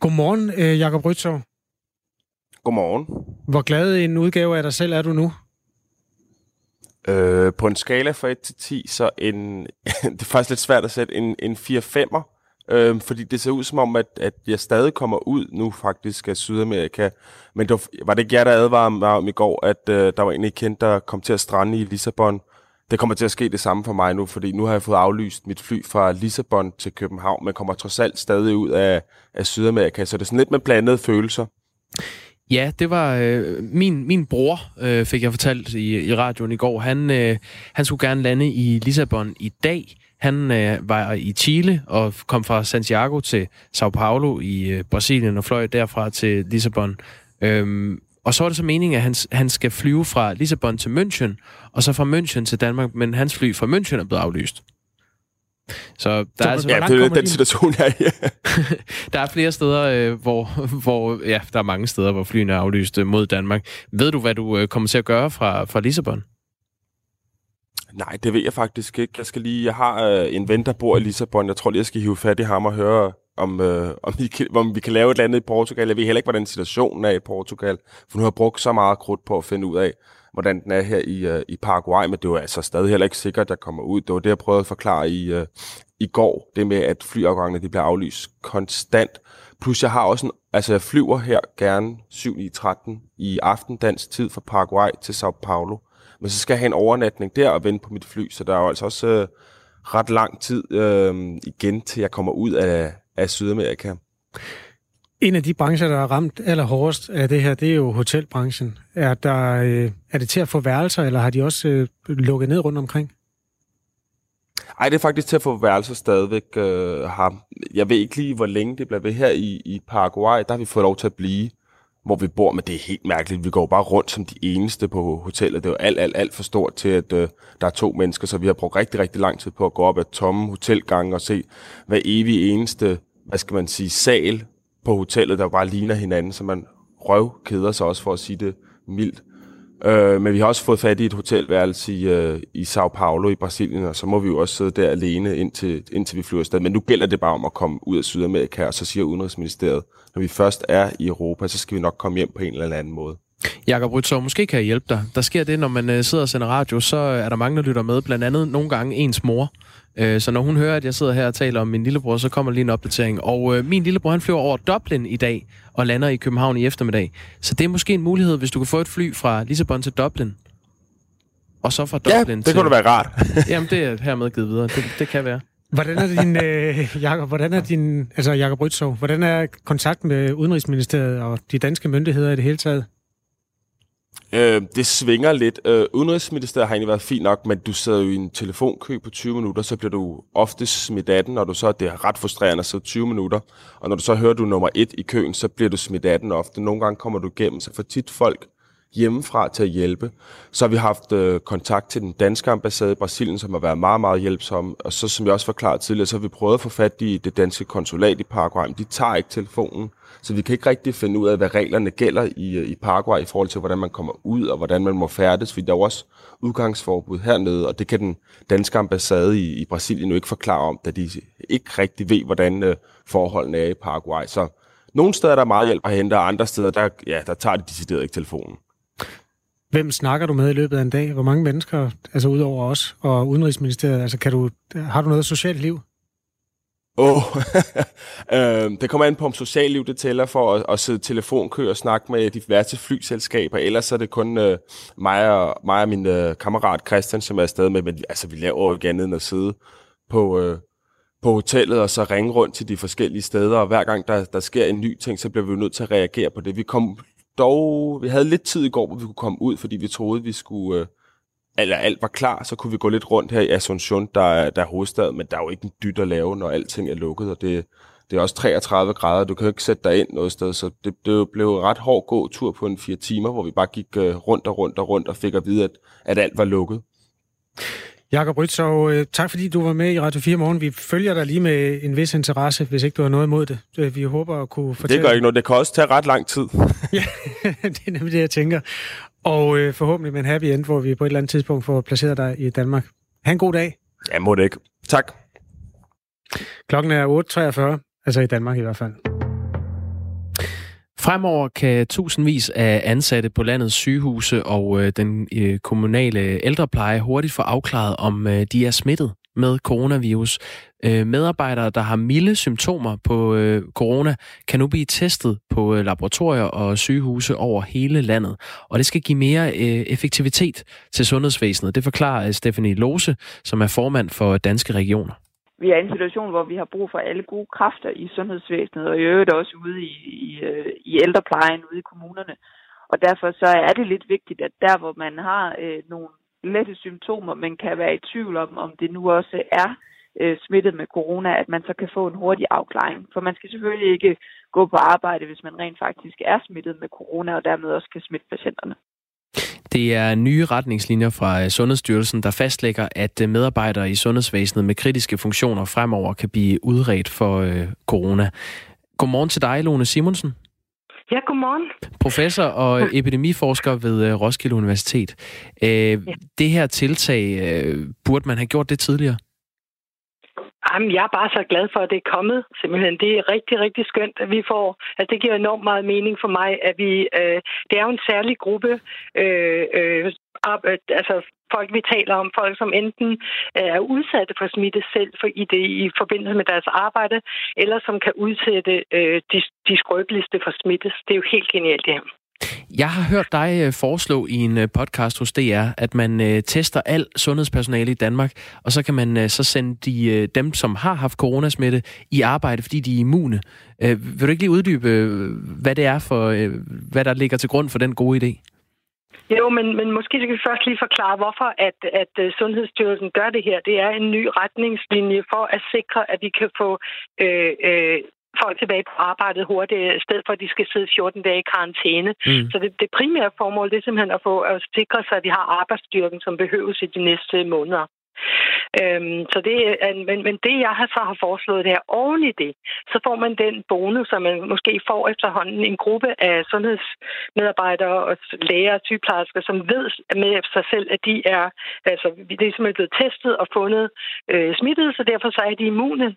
Godmorgen, Jakob Ryttsøv. Godmorgen. Hvor glad en udgave af dig selv er du nu? På en skala fra 1 til 10, så det er faktisk lidt svært at sætte en 4-5'er. Fordi det ser ud som om, at jeg stadig kommer ud nu faktisk af Sydamerika. Men var det ikke jer, der advarede mig om i går, at der var en ikke kendt, der kom til at strande i Lissabon? Det kommer til at ske det samme for mig nu, fordi nu har jeg fået aflyst mit fly fra Lissabon til København, men kommer trods alt stadig ud af Sydamerika. Så det er sådan lidt med blandede følelser. Ja, det var min bror, fik jeg fortalt i radioen i går. Han skulle gerne lande i Lissabon i dag. Han var i Chile og kom fra Santiago til Sao Paulo i Brasilien og fløj derfra til Lissabon. Og så er det så meningen, at han skal flyve fra Lissabon til München, og så fra München til Danmark, men hans fly fra München er blevet aflyst. Så der er altså, ja, det er den situation her. Ja. Der er flere steder, hvor ja, der er mange steder, hvor flyene er aflyst mod Danmark. Ved du, hvad du kommer til at gøre fra Lissabon? Nej, det ved jeg faktisk ikke. Jeg har en ven, der bor i Lissabon. Jeg tror lige, jeg skal hive fat i ham og høre, om vi kan lave et eller andet i Portugal. Jeg ved heller ikke, hvordan situationen er i Portugal, for nu har jeg brugt så meget krudt på at finde ud af, hvordan den er her i Paraguay, men det er jo altså stadig heller ikke sikkert, at der kommer ud. Det var det, jeg prøvede at forklare i går, det med, at flyafgangene de bliver aflyst konstant. Plus jeg har også jeg flyver her gerne 7.9.13 i aften dansk tid fra Paraguay til Sao Paulo, men så skal jeg have en overnatning der og vente på mit fly, så der er jo altså også ret lang tid igen, til jeg kommer ud af Sydamerika. En af de brancher, der er ramt allerhårdest af det her, det er jo hotelbranchen. Er det til at få værelser, eller har de også lukket ned rundt omkring? Ej, det er faktisk til at få værelser stadigvæk. Jeg ved ikke lige, hvor længe det bliver ved her i Paraguay. Der har vi fået lov til at blive, hvor vi bor, men det er helt mærkeligt. Vi går bare rundt som de eneste på hotellet. Det er jo alt for stort til, at der er 2 mennesker, så vi har brugt rigtig, rigtig lang tid på at gå op ad tomme hotelgange og se hver evig eneste, sal på hotellet, der bare ligner hinanden, så man røvkeder sig også, for at sige det mildt. Men vi har også fået fat i et hotelværelse i Sao Paulo i Brasilien, og så må vi jo også sidde der alene, indtil vi flyver afsted. Men nu gælder det bare om at komme ud af Sydamerika, og så siger Udenrigsministeriet, når vi først er i Europa, så skal vi nok komme hjem på en eller anden måde. Jakob Ryttsøv, måske kan jeg hjælpe dig. Der sker det, når man sidder og sender radio, så er der mange, der lytter med, blandt andet nogle gange ens mor. Så når hun hører, at jeg sidder her og taler om min lillebror, så kommer lige en opdatering. Og min lillebror, han flyver over Dublin i dag og lander i København i eftermiddag. Så det er måske en mulighed, hvis du kan få et fly fra Lissabon til Dublin. Og så fra Dublin til... Ja, det kunne da være rart. Jamen, det er hermed givet videre. Det kan være. Hvordan er din, Jakob Ryttsøv, hvordan er kontakten med Udenrigsministeriet og de danske myndigheder i det hele taget? Det svinger lidt. Udenrigsministeriet har egentlig været fint nok, men du sidder jo i en telefonkø på 20 minutter, så bliver du ofte smidt af den, og det er ret frustrerende at sidde 20 minutter, og når du så hører, du nummer 1 i køen, så bliver du smidt af den ofte. Nogle gange kommer du igennem, så får tit folk hjemmefra til at hjælpe. Så har vi haft kontakt til den danske ambassade i Brasilien, som har været meget, meget hjælpsom, og så som jeg også forklarede tidligere, så har vi prøvet at få fat i det danske konsulat i Paraguay, men de tager ikke telefonen, så vi kan ikke rigtig finde ud af, hvad reglerne gælder i Paraguay i forhold til, hvordan man kommer ud og hvordan man må færdes, fordi der er også udgangsforbud hernede, og det kan den danske ambassade i Brasilien jo ikke forklare om, da de ikke rigtig ved, hvordan forholdene er i Paraguay. Så nogle steder er der meget hjælp at hente, og andre steder, der tager de decideret ikke telefonen. Hvem snakker du med i løbet af en dag? Hvor mange mennesker, udover os og Udenrigsministeriet, har du noget socialt liv? Det kommer an på, om socialt liv det tæller for at sidde telefonkø og snakke med diverse flyselskaber. Ellers er det kun mig og min kammerat Christian, som er afsted med. Men vi laver jo ikke andet end at sidde på hotellet og så ringe rundt til de forskellige steder. Og hver gang der sker en ny ting, så bliver vi nødt til at reagere på det. Vi havde lidt tid i går, hvor vi kunne komme ud, fordi vi troede, vi skulle... alt var klar, så kunne vi gå lidt rundt her i Asunción, der er hovedstaden, men der er jo ikke en dyt at lave, når alting er lukket, og det er også 33 grader, du kan jo ikke sætte dig ind noget sted, så det blev ret hård gåtur på en 4 timer, hvor vi bare gik rundt og fik at vide, at alt var lukket. Jakob Ryttsøv, tak fordi du var med i Radio 4 Morgen. Vi følger dig lige med en vis interesse, hvis ikke du har noget imod det. Vi håber at kunne fortælle... Det gør ikke noget. Det kan også tage ret lang tid. Ja, det er nemlig det, jeg tænker. Og forhåbentlig med en happy end, hvor vi på et eller andet tidspunkt får placeret dig i Danmark. Ha' en god dag. Ja, må det ikke. Tak. Klokken er 8.43, i Danmark i hvert fald. Fremover kan tusindvis af ansatte på landets sygehuse og den kommunale ældrepleje hurtigt få afklaret, om de er smittet med coronavirus. Medarbejdere, der har milde symptomer på corona, kan nu blive testet på laboratorier og sygehuse over hele landet. Og det skal give mere effektivitet til sundhedsvæsenet. Det forklarer Stephanie Lose, som er formand for Danske Regioner. Vi er i en situation, hvor vi har brug for alle gode kræfter i sundhedsvæsenet, og i øvrigt også ude i ældreplejen, ude i kommunerne. Og derfor så er det lidt vigtigt, at der, hvor man har nogle lette symptomer, men kan være i tvivl om det nu også er smittet med corona, at man så kan få en hurtig afklaring. For man skal selvfølgelig ikke gå på arbejde, hvis man rent faktisk er smittet med corona, og dermed også kan smitte patienterne. Det er nye retningslinjer fra Sundhedsstyrelsen, der fastlægger, at medarbejdere i sundhedsvæsenet med kritiske funktioner fremover kan blive udredt for corona. Godmorgen til dig, Lone Simonsen. Ja, godmorgen. Professor og epidemiforsker ved Roskilde Universitet. Det her tiltag, burde man have gjort det tidligere? Jamen, jeg er bare så glad for, at det er kommet. Simpelthen, det er rigtig, rigtig skønt, at vi får. Altså, det giver enormt meget mening for mig, at vi... det er jo en særlig gruppe... altså folk, vi taler om, folk, som enten er udsatte for smitte selv i forbindelse med deres arbejde, eller som kan udsætte de skrøbeligste for smitte. Det er jo helt genialt, det her. Jeg har hørt dig foreslå i en podcast hos DR, at man tester al sundhedspersonale i Danmark, og så kan man så sende dem, som har haft coronasmitte, i arbejde, fordi de er immune. Vil du ikke lige uddybe, hvad det er hvad der ligger til grund for den gode idé? Jo, men måske skal vi først lige forklare, hvorfor at Sundhedsstyrelsen gør det her. Det er en ny retningslinje for at sikre, at vi kan få folk tilbage på arbejdet hurtigt, i stedet for, at de skal sidde 14 dage i karantæne. Mm. Så det primære formål, det er simpelthen at sikre sig, at vi har arbejdsstyrken, som behøves i de næste måneder. Så det er, men det, jeg har foreslået det her oven i det, så får man den bonus, som man måske får efterhånden en gruppe af sundhedsmedarbejdere og læger og sygeplejersker, som ved med sig selv, at de er, altså det er simpelthen blevet testet og fundet smittet, så derfor så er de immune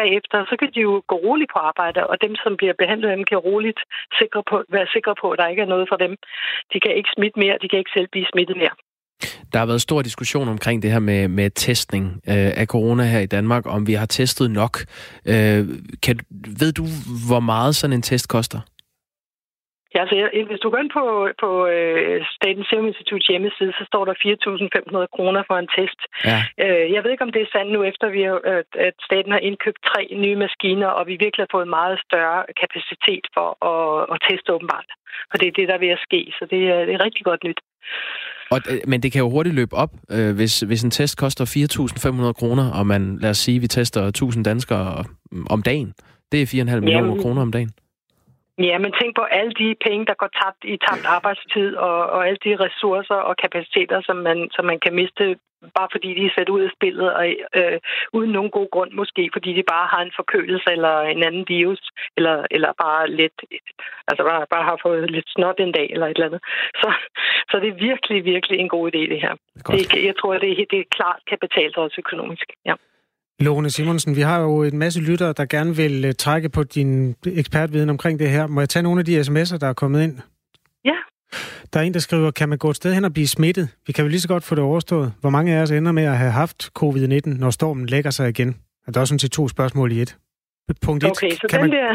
bagefter. Så kan de jo gå roligt på arbejde, og dem, som bliver behandlet af dem, kan roligt være sikre på, at der ikke er noget for dem. De kan ikke smitte mere, de kan ikke selv blive smittet mere. Der har været stor diskussion omkring det her med testning af corona her i Danmark, om vi har testet nok. Ved du, hvor meget sådan en test koster? Ja, altså, hvis du går ind på Statens Serum Instituts hjemmeside, så står der 4.500 kroner for en test. Ja. Jeg ved ikke, om det er sandt nu, efter at staten har indkøbt 3 nye maskiner, og vi virkelig har fået meget større kapacitet for at teste åbenbart. Og det er det, der er ved at ske, så det er rigtig godt nyt. Men det kan jo hurtigt løbe op, hvis en test koster 4.500 kroner, og man, lad os sige, vi tester 1.000 danskere om dagen. Det er 4,5 millioner kroner om dagen. Ja, men tænk på alle de penge, der går tabt i tabt arbejdstid, og alle de ressourcer og kapaciteter, som man kan miste, bare fordi de er sat ud af spillet, og uden nogen god grund måske, fordi de bare har en forkølelse eller en anden virus, eller bare har fået lidt snot en dag eller et eller andet. Så det er virkelig, virkelig en god idé, det her. Jeg tror, at det klart kan betale sig også økonomisk, ja. Lone Simonsen, vi har jo en masse lyttere, der gerne vil trække på din ekspertviden omkring det her. Må jeg tage nogle af de sms'er, der er kommet ind? Ja. Der er en, der skriver, kan man gå et sted hen og blive smittet? Vi kan jo lige så godt få det overstået. Hvor mange af os ender med at have haft covid-19, når stormen lægger sig igen? Der er sådan set 2 spørgsmål i et. Punkt 1. Okay, så kan den der...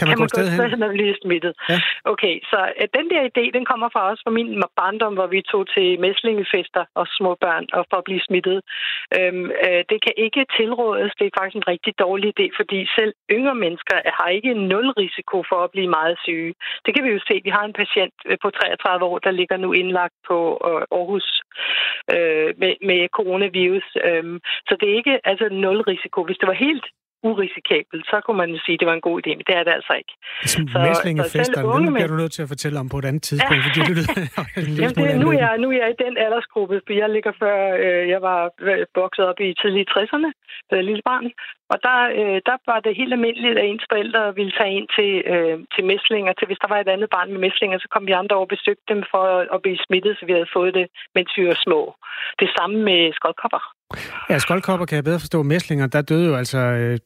Kan man gå et sted hen og blive smittet? Ja. Okay, så den der idé, den kommer fra os fra min barndom, hvor vi tog til mæslingefester og små børn og for at blive smittet. Det kan ikke tilrådes. Det er faktisk en rigtig dårlig idé, fordi selv yngre mennesker har ikke en 0 risiko for at blive meget syge. Det kan vi jo se. Vi har en patient på 33 år, der ligger nu indlagt på Aarhus med coronavirus. Så det er ikke altså 0 risiko. Hvis det var helt urisikabelt, så kunne man sige, at det var en god idé, men det er det altså ikke. Mæslingefesterne, den bliver du nødt til at fortælle om på et andet tidspunkt, fordi det lyder... Nu er jeg i den aldersgruppe, for jeg ligger før, jeg var vokset op i tidlige 60'erne, da lille barn, og der var det helt almindeligt, at ens forældre ville tage ind til mæslinger, til hvis der var et andet barn med mæslinger, så kom vi andre over og besøgte dem for at blive smittet, så vi havde fået det, mens vi var små. Det samme med skoldkopper. Ja, skoldkopper kan jeg bedre forstå. Mæslinger, der døde jo altså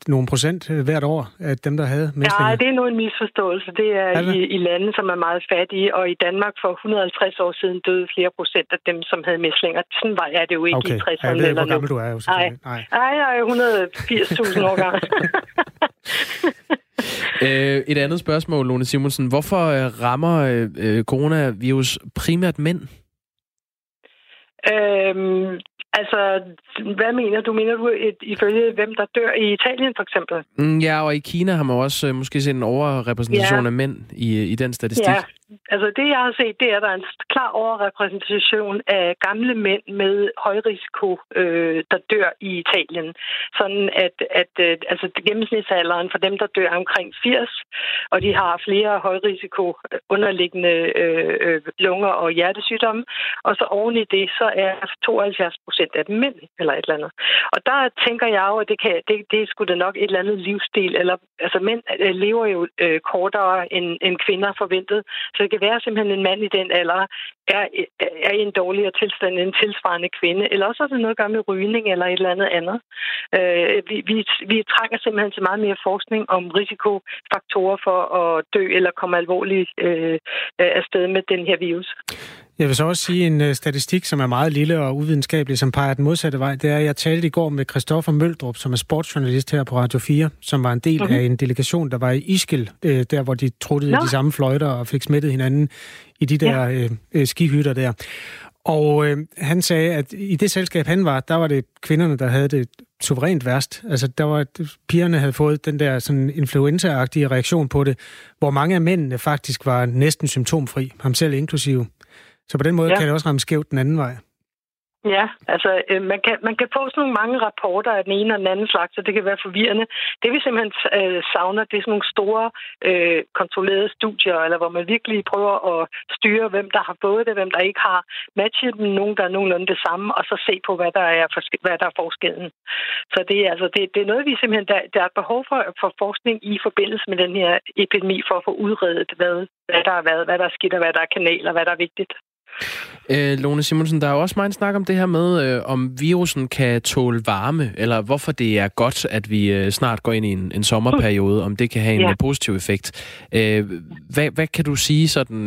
nogle procent hvert år af dem, der havde mæslinger. Nej, det er nu en misforståelse. Det er det? I lande, som er meget fattige, og i Danmark for 150 år siden døde flere procent af dem, som havde mæslinger. Sådan er det jo ikke i 60'erne. Jeg ved ikke, hvor gammel du er jo selvfølgelig. Nej, jeg er 180.000 år gammel. Et andet spørgsmål, Lone Simonsen. Hvorfor rammer coronavirus primært mænd? Altså, hvad mener du? Mener du ifølge hvem, der dør i Italien, for eksempel? Ja, og i Kina har man også måske set en overrepræsentation af mænd i den statistik. Ja, altså det, jeg har set, det er, at der er en klar overrepræsentation af gamle mænd med højrisiko, der dør i Italien. Sådan at altså gennemsnitsalderen for dem, der dør omkring 80, og de har flere højrisiko underliggende lunger og hjertesygdomme. Og så oven i det, så er 72% af dem mænd, eller et eller andet. Og der tænker jeg jo, at det er sgu da nok et eller andet livsstil, eller altså mænd lever jo kortere end kvinder forventet, så Så det kan være simpelthen en mand i den alder er i en dårligere tilstand end en tilsvarende kvinde. Eller også har det noget at gøre med rygning eller et eller andet. Vi trænger simpelthen til meget mere forskning om risikofaktorer for at dø eller komme alvorligt afsted med den her virus. Jeg vil så også sige en statistik, som er meget lille og uvidenskabelig, som peger den modsatte vej. Det er, at jeg talte i går med Christoffer Møldrup, som er sportsjournalist her på Radio 4, som var en del af en delegation, der var i Ischgl, der hvor de truttede de samme fløjter og fik smittet hinanden i de der skihytter der. Og han sagde, at i det selskab, han var, der var det kvinderne, der havde det suverænt værst. Altså, der var, pigerne havde fået den der sådan influenza-agtige reaktion på det, hvor mange af mændene faktisk var næsten symptomfri, ham selv inklusive. Så på den måde kan det også ramme skævt den anden vej. Ja, altså man kan få sådan nogle mange rapporter af den ene og den anden slags, så det kan være forvirrende. Det vi simpelthen savner, det er sådan nogle store kontrollerede studier, eller hvor man virkelig prøver at styre, hvem der har fået det, hvem der ikke har, matche dem, nogen der er nogenlunde det samme, og så se på, hvad der er forskellen. Så det er, altså, det er noget, vi simpelthen, der er behov for forskning i forbindelse med den her epidemi, for at få udredet, hvad der er været, hvad der er skidt, og hvad der er kanaler, hvad der er vigtigt. Lone Simonsen, der er jo også meget en snak om det her med, om virussen kan tåle varme, eller hvorfor det er godt, at vi snart går ind i en sommerperiode, om det kan have en positiv effekt. Hvad kan du sige sådan,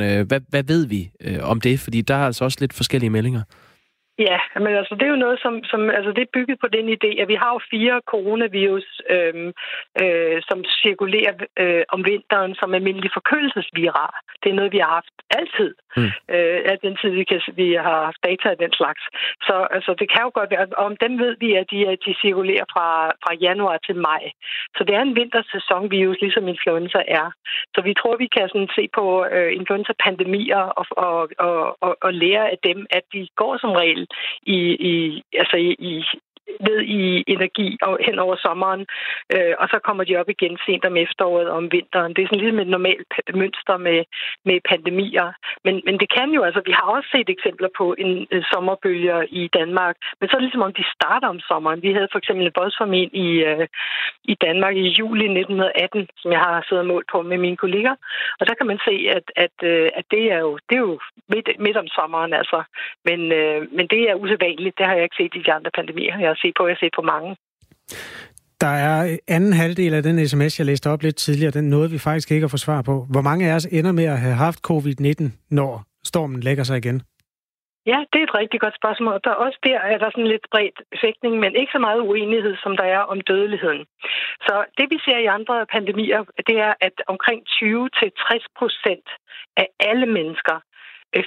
hvad ved vi om det? Fordi der er altså også lidt forskellige meldinger. Ja, men altså det er jo noget, som det er bygget på den idé, at vi har jo 4 coronavirus, som cirkulerer om vinteren som almindelige forkølelsesvira. Det er noget, vi har haft altid, af den tid, vi har haft data af den slags. Så altså, det kan jo godt være, og om dem ved vi, at de cirkulerer fra januar til maj. Så det er en vintersæsonvirus, ligesom influenza er. Så vi tror, vi kan sådan se på influenza-pandemier og lære af dem, at de går som regel i energi og hen over sommeren, og så kommer de op igen sent om efteråret og om vinteren. Det er sådan lidt et normalt mønster med pandemier. Men det kan jo, altså vi har også set eksempler på en sommerbølger i Danmark, men så er det ligesom om de starter om sommeren. Vi havde for eksempel en voldsom en i Danmark i juli 1918, som jeg har siddet og målt på med mine kolleger, og der kan man se, at det er jo midt om sommeren, altså. Men det er usædvanligt. Det har jeg ikke set i de andre pandemier, jeg har set på mange. Der er anden halvdel af den sms, jeg læste op lidt tidligere, den nåede vi faktisk ikke at få svar på. Hvor mange af os ender med at have haft covid-19, når stormen lægger sig igen? Ja, det er et rigtig godt spørgsmål. Der også der er der sådan lidt bredt fægtning, men ikke så meget uenighed, som der er om dødeligheden. Så det, vi ser i andre pandemier, det er, at omkring 20-60% af alle mennesker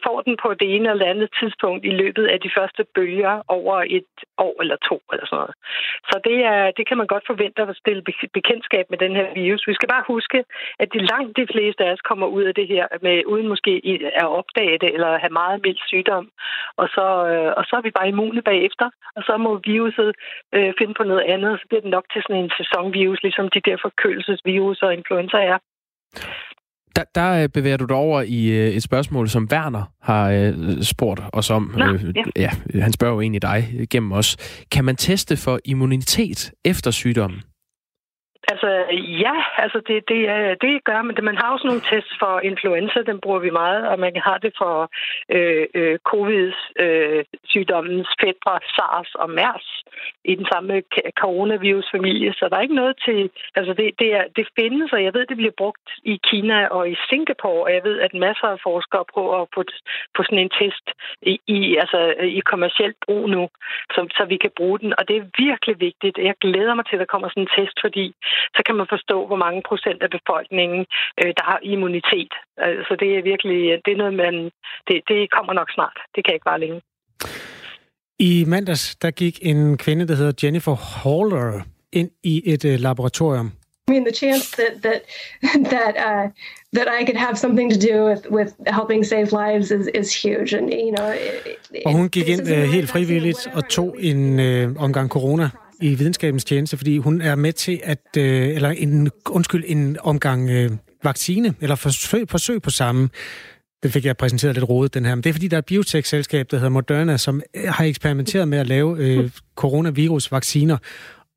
får den på det ene eller andet tidspunkt i løbet af de første bølger over et år eller 2 eller sådan noget. Så det kan man godt forvente at stille bekendtskab med den her virus. Vi skal bare huske, at langt de fleste af os kommer ud af det her uden måske at opdage det eller have meget mild sygdom. Og så er vi bare immune bagefter, og så må viruset finde på noget andet, og så bliver det nok til sådan en sæsonvirus, ligesom de der forkølelsesvirus og influenza er. Der bevæger du dig over i et spørgsmål, som Werner har spurgt os om. Han spørger jo egentlig dig gennem os. Kan man teste for immunitet efter sygdommen? Altså ja, altså det gør man. Man har også nogle tests for influenza, den bruger vi meget, og man har det for covid-sygdommens fætre, SARS og MERS i den samme coronavirusfamilie, så der er ikke noget til. Altså det findes, og jeg ved, det bliver brugt i Kina og i Singapore, og jeg ved, at masser af forskere prøver at få sådan en test i kommercielt brug nu, så vi kan bruge den, og det er virkelig vigtigt. Jeg glæder mig til, at der kommer sådan en test, fordi så kan man forstå, hvor mange procent af befolkningen, der har immunitet. Så det er virkelig, det er noget, det kommer nok snart. Det kan ikke vare længe. I mandags, der gik en kvinde, der hedder Jennifer Haller, ind i et laboratorium. I mean, the chance that I could have something to do with helping save lives is huge, and you know. Og hun gik ind helt frivilligt og tog en omgang corona i videnskabens tjeneste, fordi hun er med til at en omgang vaccine eller forsøg på samme. Det fik jeg præsenteret lidt rodet, den her. Men det er fordi, der er et biotech-selskab, der hedder Moderna, som har eksperimenteret med at lave coronavirus-vacciner.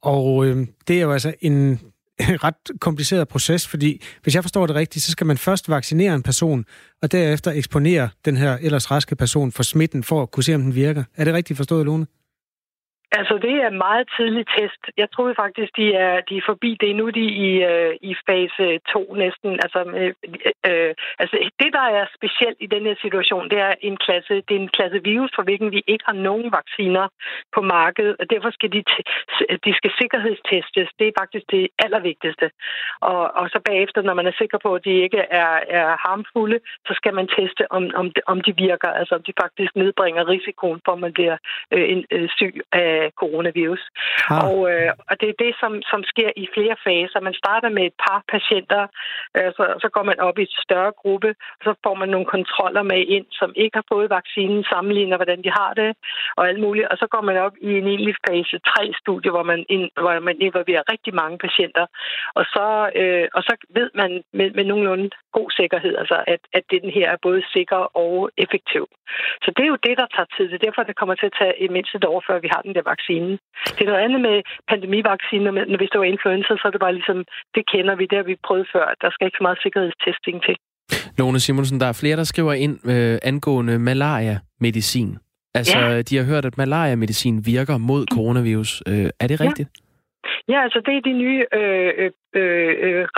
Og det er jo altså en ret kompliceret proces, fordi hvis jeg forstår det rigtigt, så skal man først vaccinere en person, og derefter eksponere den her ellers raske person for smitten, for at kunne se, om den virker. Er det rigtigt forstået, Lone? Altså, det er meget tidlig test. Jeg troede faktisk, de er forbi det. Nu de i fase 2 næsten. Altså, det, der er specielt i den her situation, det er en klasse virus, for hvilken vi ikke har nogen vacciner på markedet, og derfor skal de skal sikkerhedstestes. Det er faktisk det allervigtigste. Og så bagefter, når man er sikker på, at de ikke er harmfulde, så skal man teste, om de virker, altså om de faktisk nedbringer risikoen for, at man bliver syg af coronavirus. Ah. Og det er det, som sker i flere faser. Man starter med et par patienter, så går man op i et større gruppe, og så får man nogle kontroller med ind, som ikke har fået vaccinen, sammenligner, hvordan de har det, og alt muligt. Og så går man op i en egentlig fase 3-studie, hvor man involverer rigtig mange patienter. Og så ved man med nogenlunde god sikkerhed, altså, at den her er både sikker og effektiv. Så det er jo det, der tager tid. Det er derfor, det kommer til at tage mindst et år, før vi har den der vaccine. Det er noget andet med pandemivacciner, men hvis det var influenza, så er det bare ligesom, det kender vi, det har vi prøvet før. Der skal ikke så meget sikkerhedstesting til. Lone Simonsen, der er flere, der skriver ind angående malaria-medicin. Altså, ja. De har hørt, at malaria-medicin virker mod coronavirus. Er det rigtigt? Ja, altså det er de nye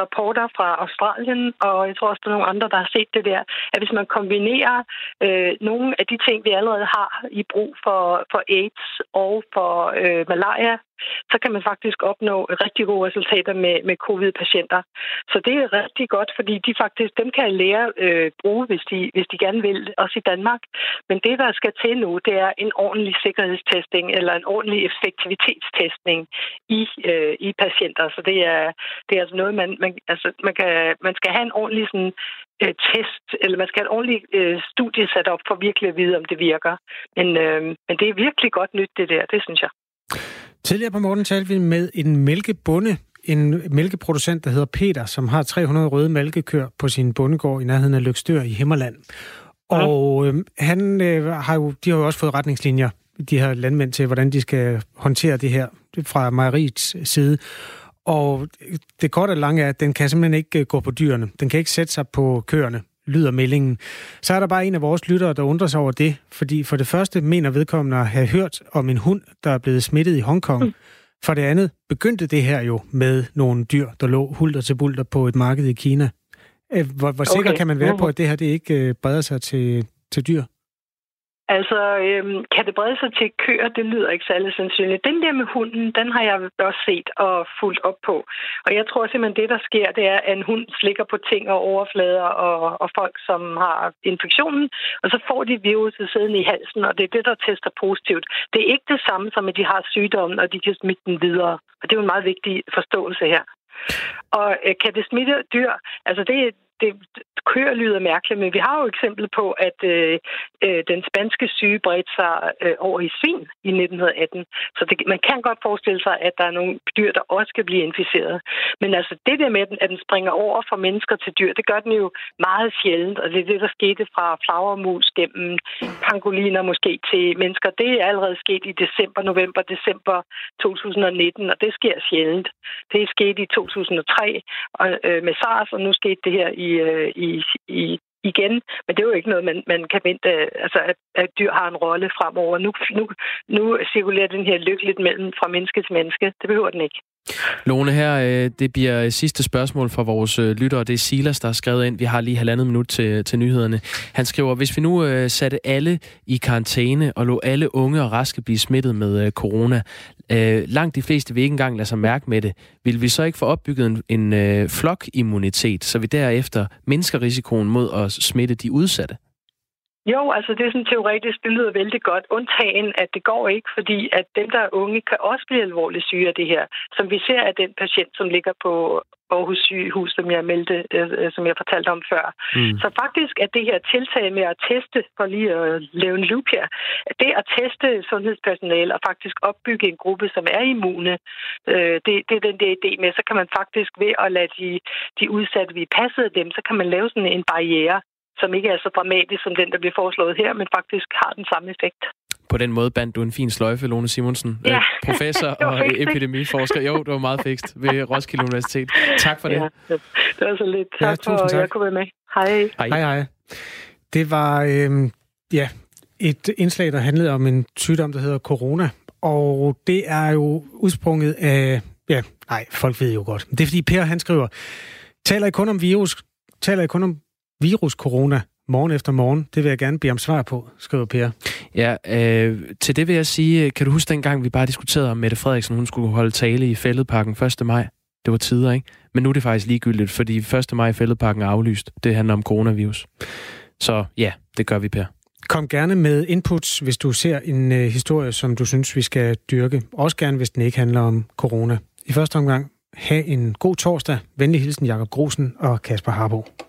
rapporter fra Australien, og jeg tror også, der er nogle andre, der har set det der, at hvis man kombinerer nogle af de ting, vi allerede har i brug for AIDS og for malaria, så kan man faktisk opnå rigtig gode resultater med covid-patienter. Så det er rigtig godt, fordi de faktisk, dem kan lære bruge, hvis de gerne vil, også i Danmark. Men det, der skal til nu, det er en ordentlig sikkerhedstesting eller en ordentlig effektivitetstestning i patienter. Så det er altså noget, man skal have en ordentlig sådan test, eller man skal have et ordentligt studie sat op for virkelig at vide, om det virker. Men det er virkelig godt nyt, det der, det synes jeg. Tidligere på morgen talte vi med en mælkeproducent, der hedder Peter, som har 300 røde mælkekøer på sin bondegård i nærheden af Løgstør i Himmerland. Og de har jo også fået retningslinjer, de her landmænd, til hvordan de skal håndtere det her fra mejeriets side. Og det korte og lange er, at den kan simpelthen ikke gå på dyrene. Den kan ikke sætte sig på køerne, lyder meldingen. Så er der bare en af vores lyttere, der undrer sig over det, fordi for det første mener vedkommende at have hørt om en hund, der er blevet smittet i Hongkong. For det andet begyndte det her jo med nogle dyr, der lå hulter til bulter på et marked i Kina. Hvor sikker kan man være på, at det her det ikke breder sig til dyr? Altså, kan det brede sig til køer? Det lyder ikke særlig sandsynligt. Den der med hunden, den har jeg også set og fulgt op på. Og jeg tror simpelthen, det der sker, det er, at en hund slikker på ting og overflader og folk, som har infektionen, og så får de viruset siddende i halsen, og det er det, der tester positivt. Det er ikke det samme som, at de har sygdommen, og de kan smitte den videre. Og det er jo en meget vigtig forståelse her. Og kan det smitte dyr? Altså, køer lyder mærkeligt, men vi har jo eksempel på, at den spanske syge bredte sig over i svin i 1918. Så man kan godt forestille sig, at der er nogle dyr, der også kan blive inficeret. Men altså det der med, at den springer over fra mennesker til dyr, det gør den jo meget sjældent. Og det er det, der skete fra flagermus gennem pangoliner måske til mennesker. Det er allerede sket i december 2019, og det sker sjældent. Det er sket i 2003 og, med SARS, og nu skete det her igen, men det er jo ikke noget, man kan vente, altså, at dyr har en rolle fremover. Nu cirkulerer den her lykkeligt fra menneske til menneske. Det behøver den ikke. Lone her, det bliver sidste spørgsmål fra vores lyttere. Det er Silas, der har skrevet ind. Vi har lige 1,5 minut til nyhederne. Han skriver, hvis vi nu satte alle i karantæne og lod alle unge og raske blive smittet med corona, langt de fleste vil ikke engang lade sig mærke med det, vil vi så ikke få opbygget en flokimmunitet, så vi derefter mindsker risikoen mod at smitte de udsatte? Jo, altså det er sådan teoretisk, det lyder vældig godt. Undtagen, at det går ikke, fordi at dem, der er unge, kan også blive alvorligt syge af det her. Som vi ser af den patient, som ligger på Aarhus sygehus, som jeg fortalte om før. Mm. Så faktisk er det her tiltag med at teste, for lige at lave en loop her, det at teste sundhedspersonale og faktisk opbygge en gruppe, som er immune, det er den der idé med, så kan man faktisk ved at lade de udsatte, vi passede dem, så kan man lave sådan en barriere, som ikke er så dramatisk som den, der bliver foreslået her, men faktisk har den samme effekt. På den måde bandt du en fin sløjfe, Lone Simonsen, professor og epidemiforsker. Jo, det var meget fikst ved Roskilde Universitet. Tak for det. Ja, det var så lidt. Tak for, at jeg kunne være med. Hej. Det var et indslag, der handlede om en sygdom, der hedder corona. Og det er jo udsprunget af... Ja, nej, folk ved jo godt. Det er fordi Per, han skriver, taler I kun om virus corona morgen efter morgen? Det vil jeg gerne bede om svar på, skriver Per. Ja, til det vil jeg sige, kan du huske dengang, vi bare diskuterede om Mette Frederiksen, hun skulle holde tale i Fælledparken 1. maj? Det var tider, ikke? Men nu er det faktisk ligegyldigt, fordi 1. maj i Fælledparken er aflyst. Det handler om coronavirus. Så ja, det gør vi, Per. Kom gerne med inputs, hvis du ser en historie, som du synes, vi skal dyrke. Også gerne, hvis den ikke handler om corona. I første omgang, have en god torsdag. Venlig hilsen, Jakob Grosen og Kasper Harbo.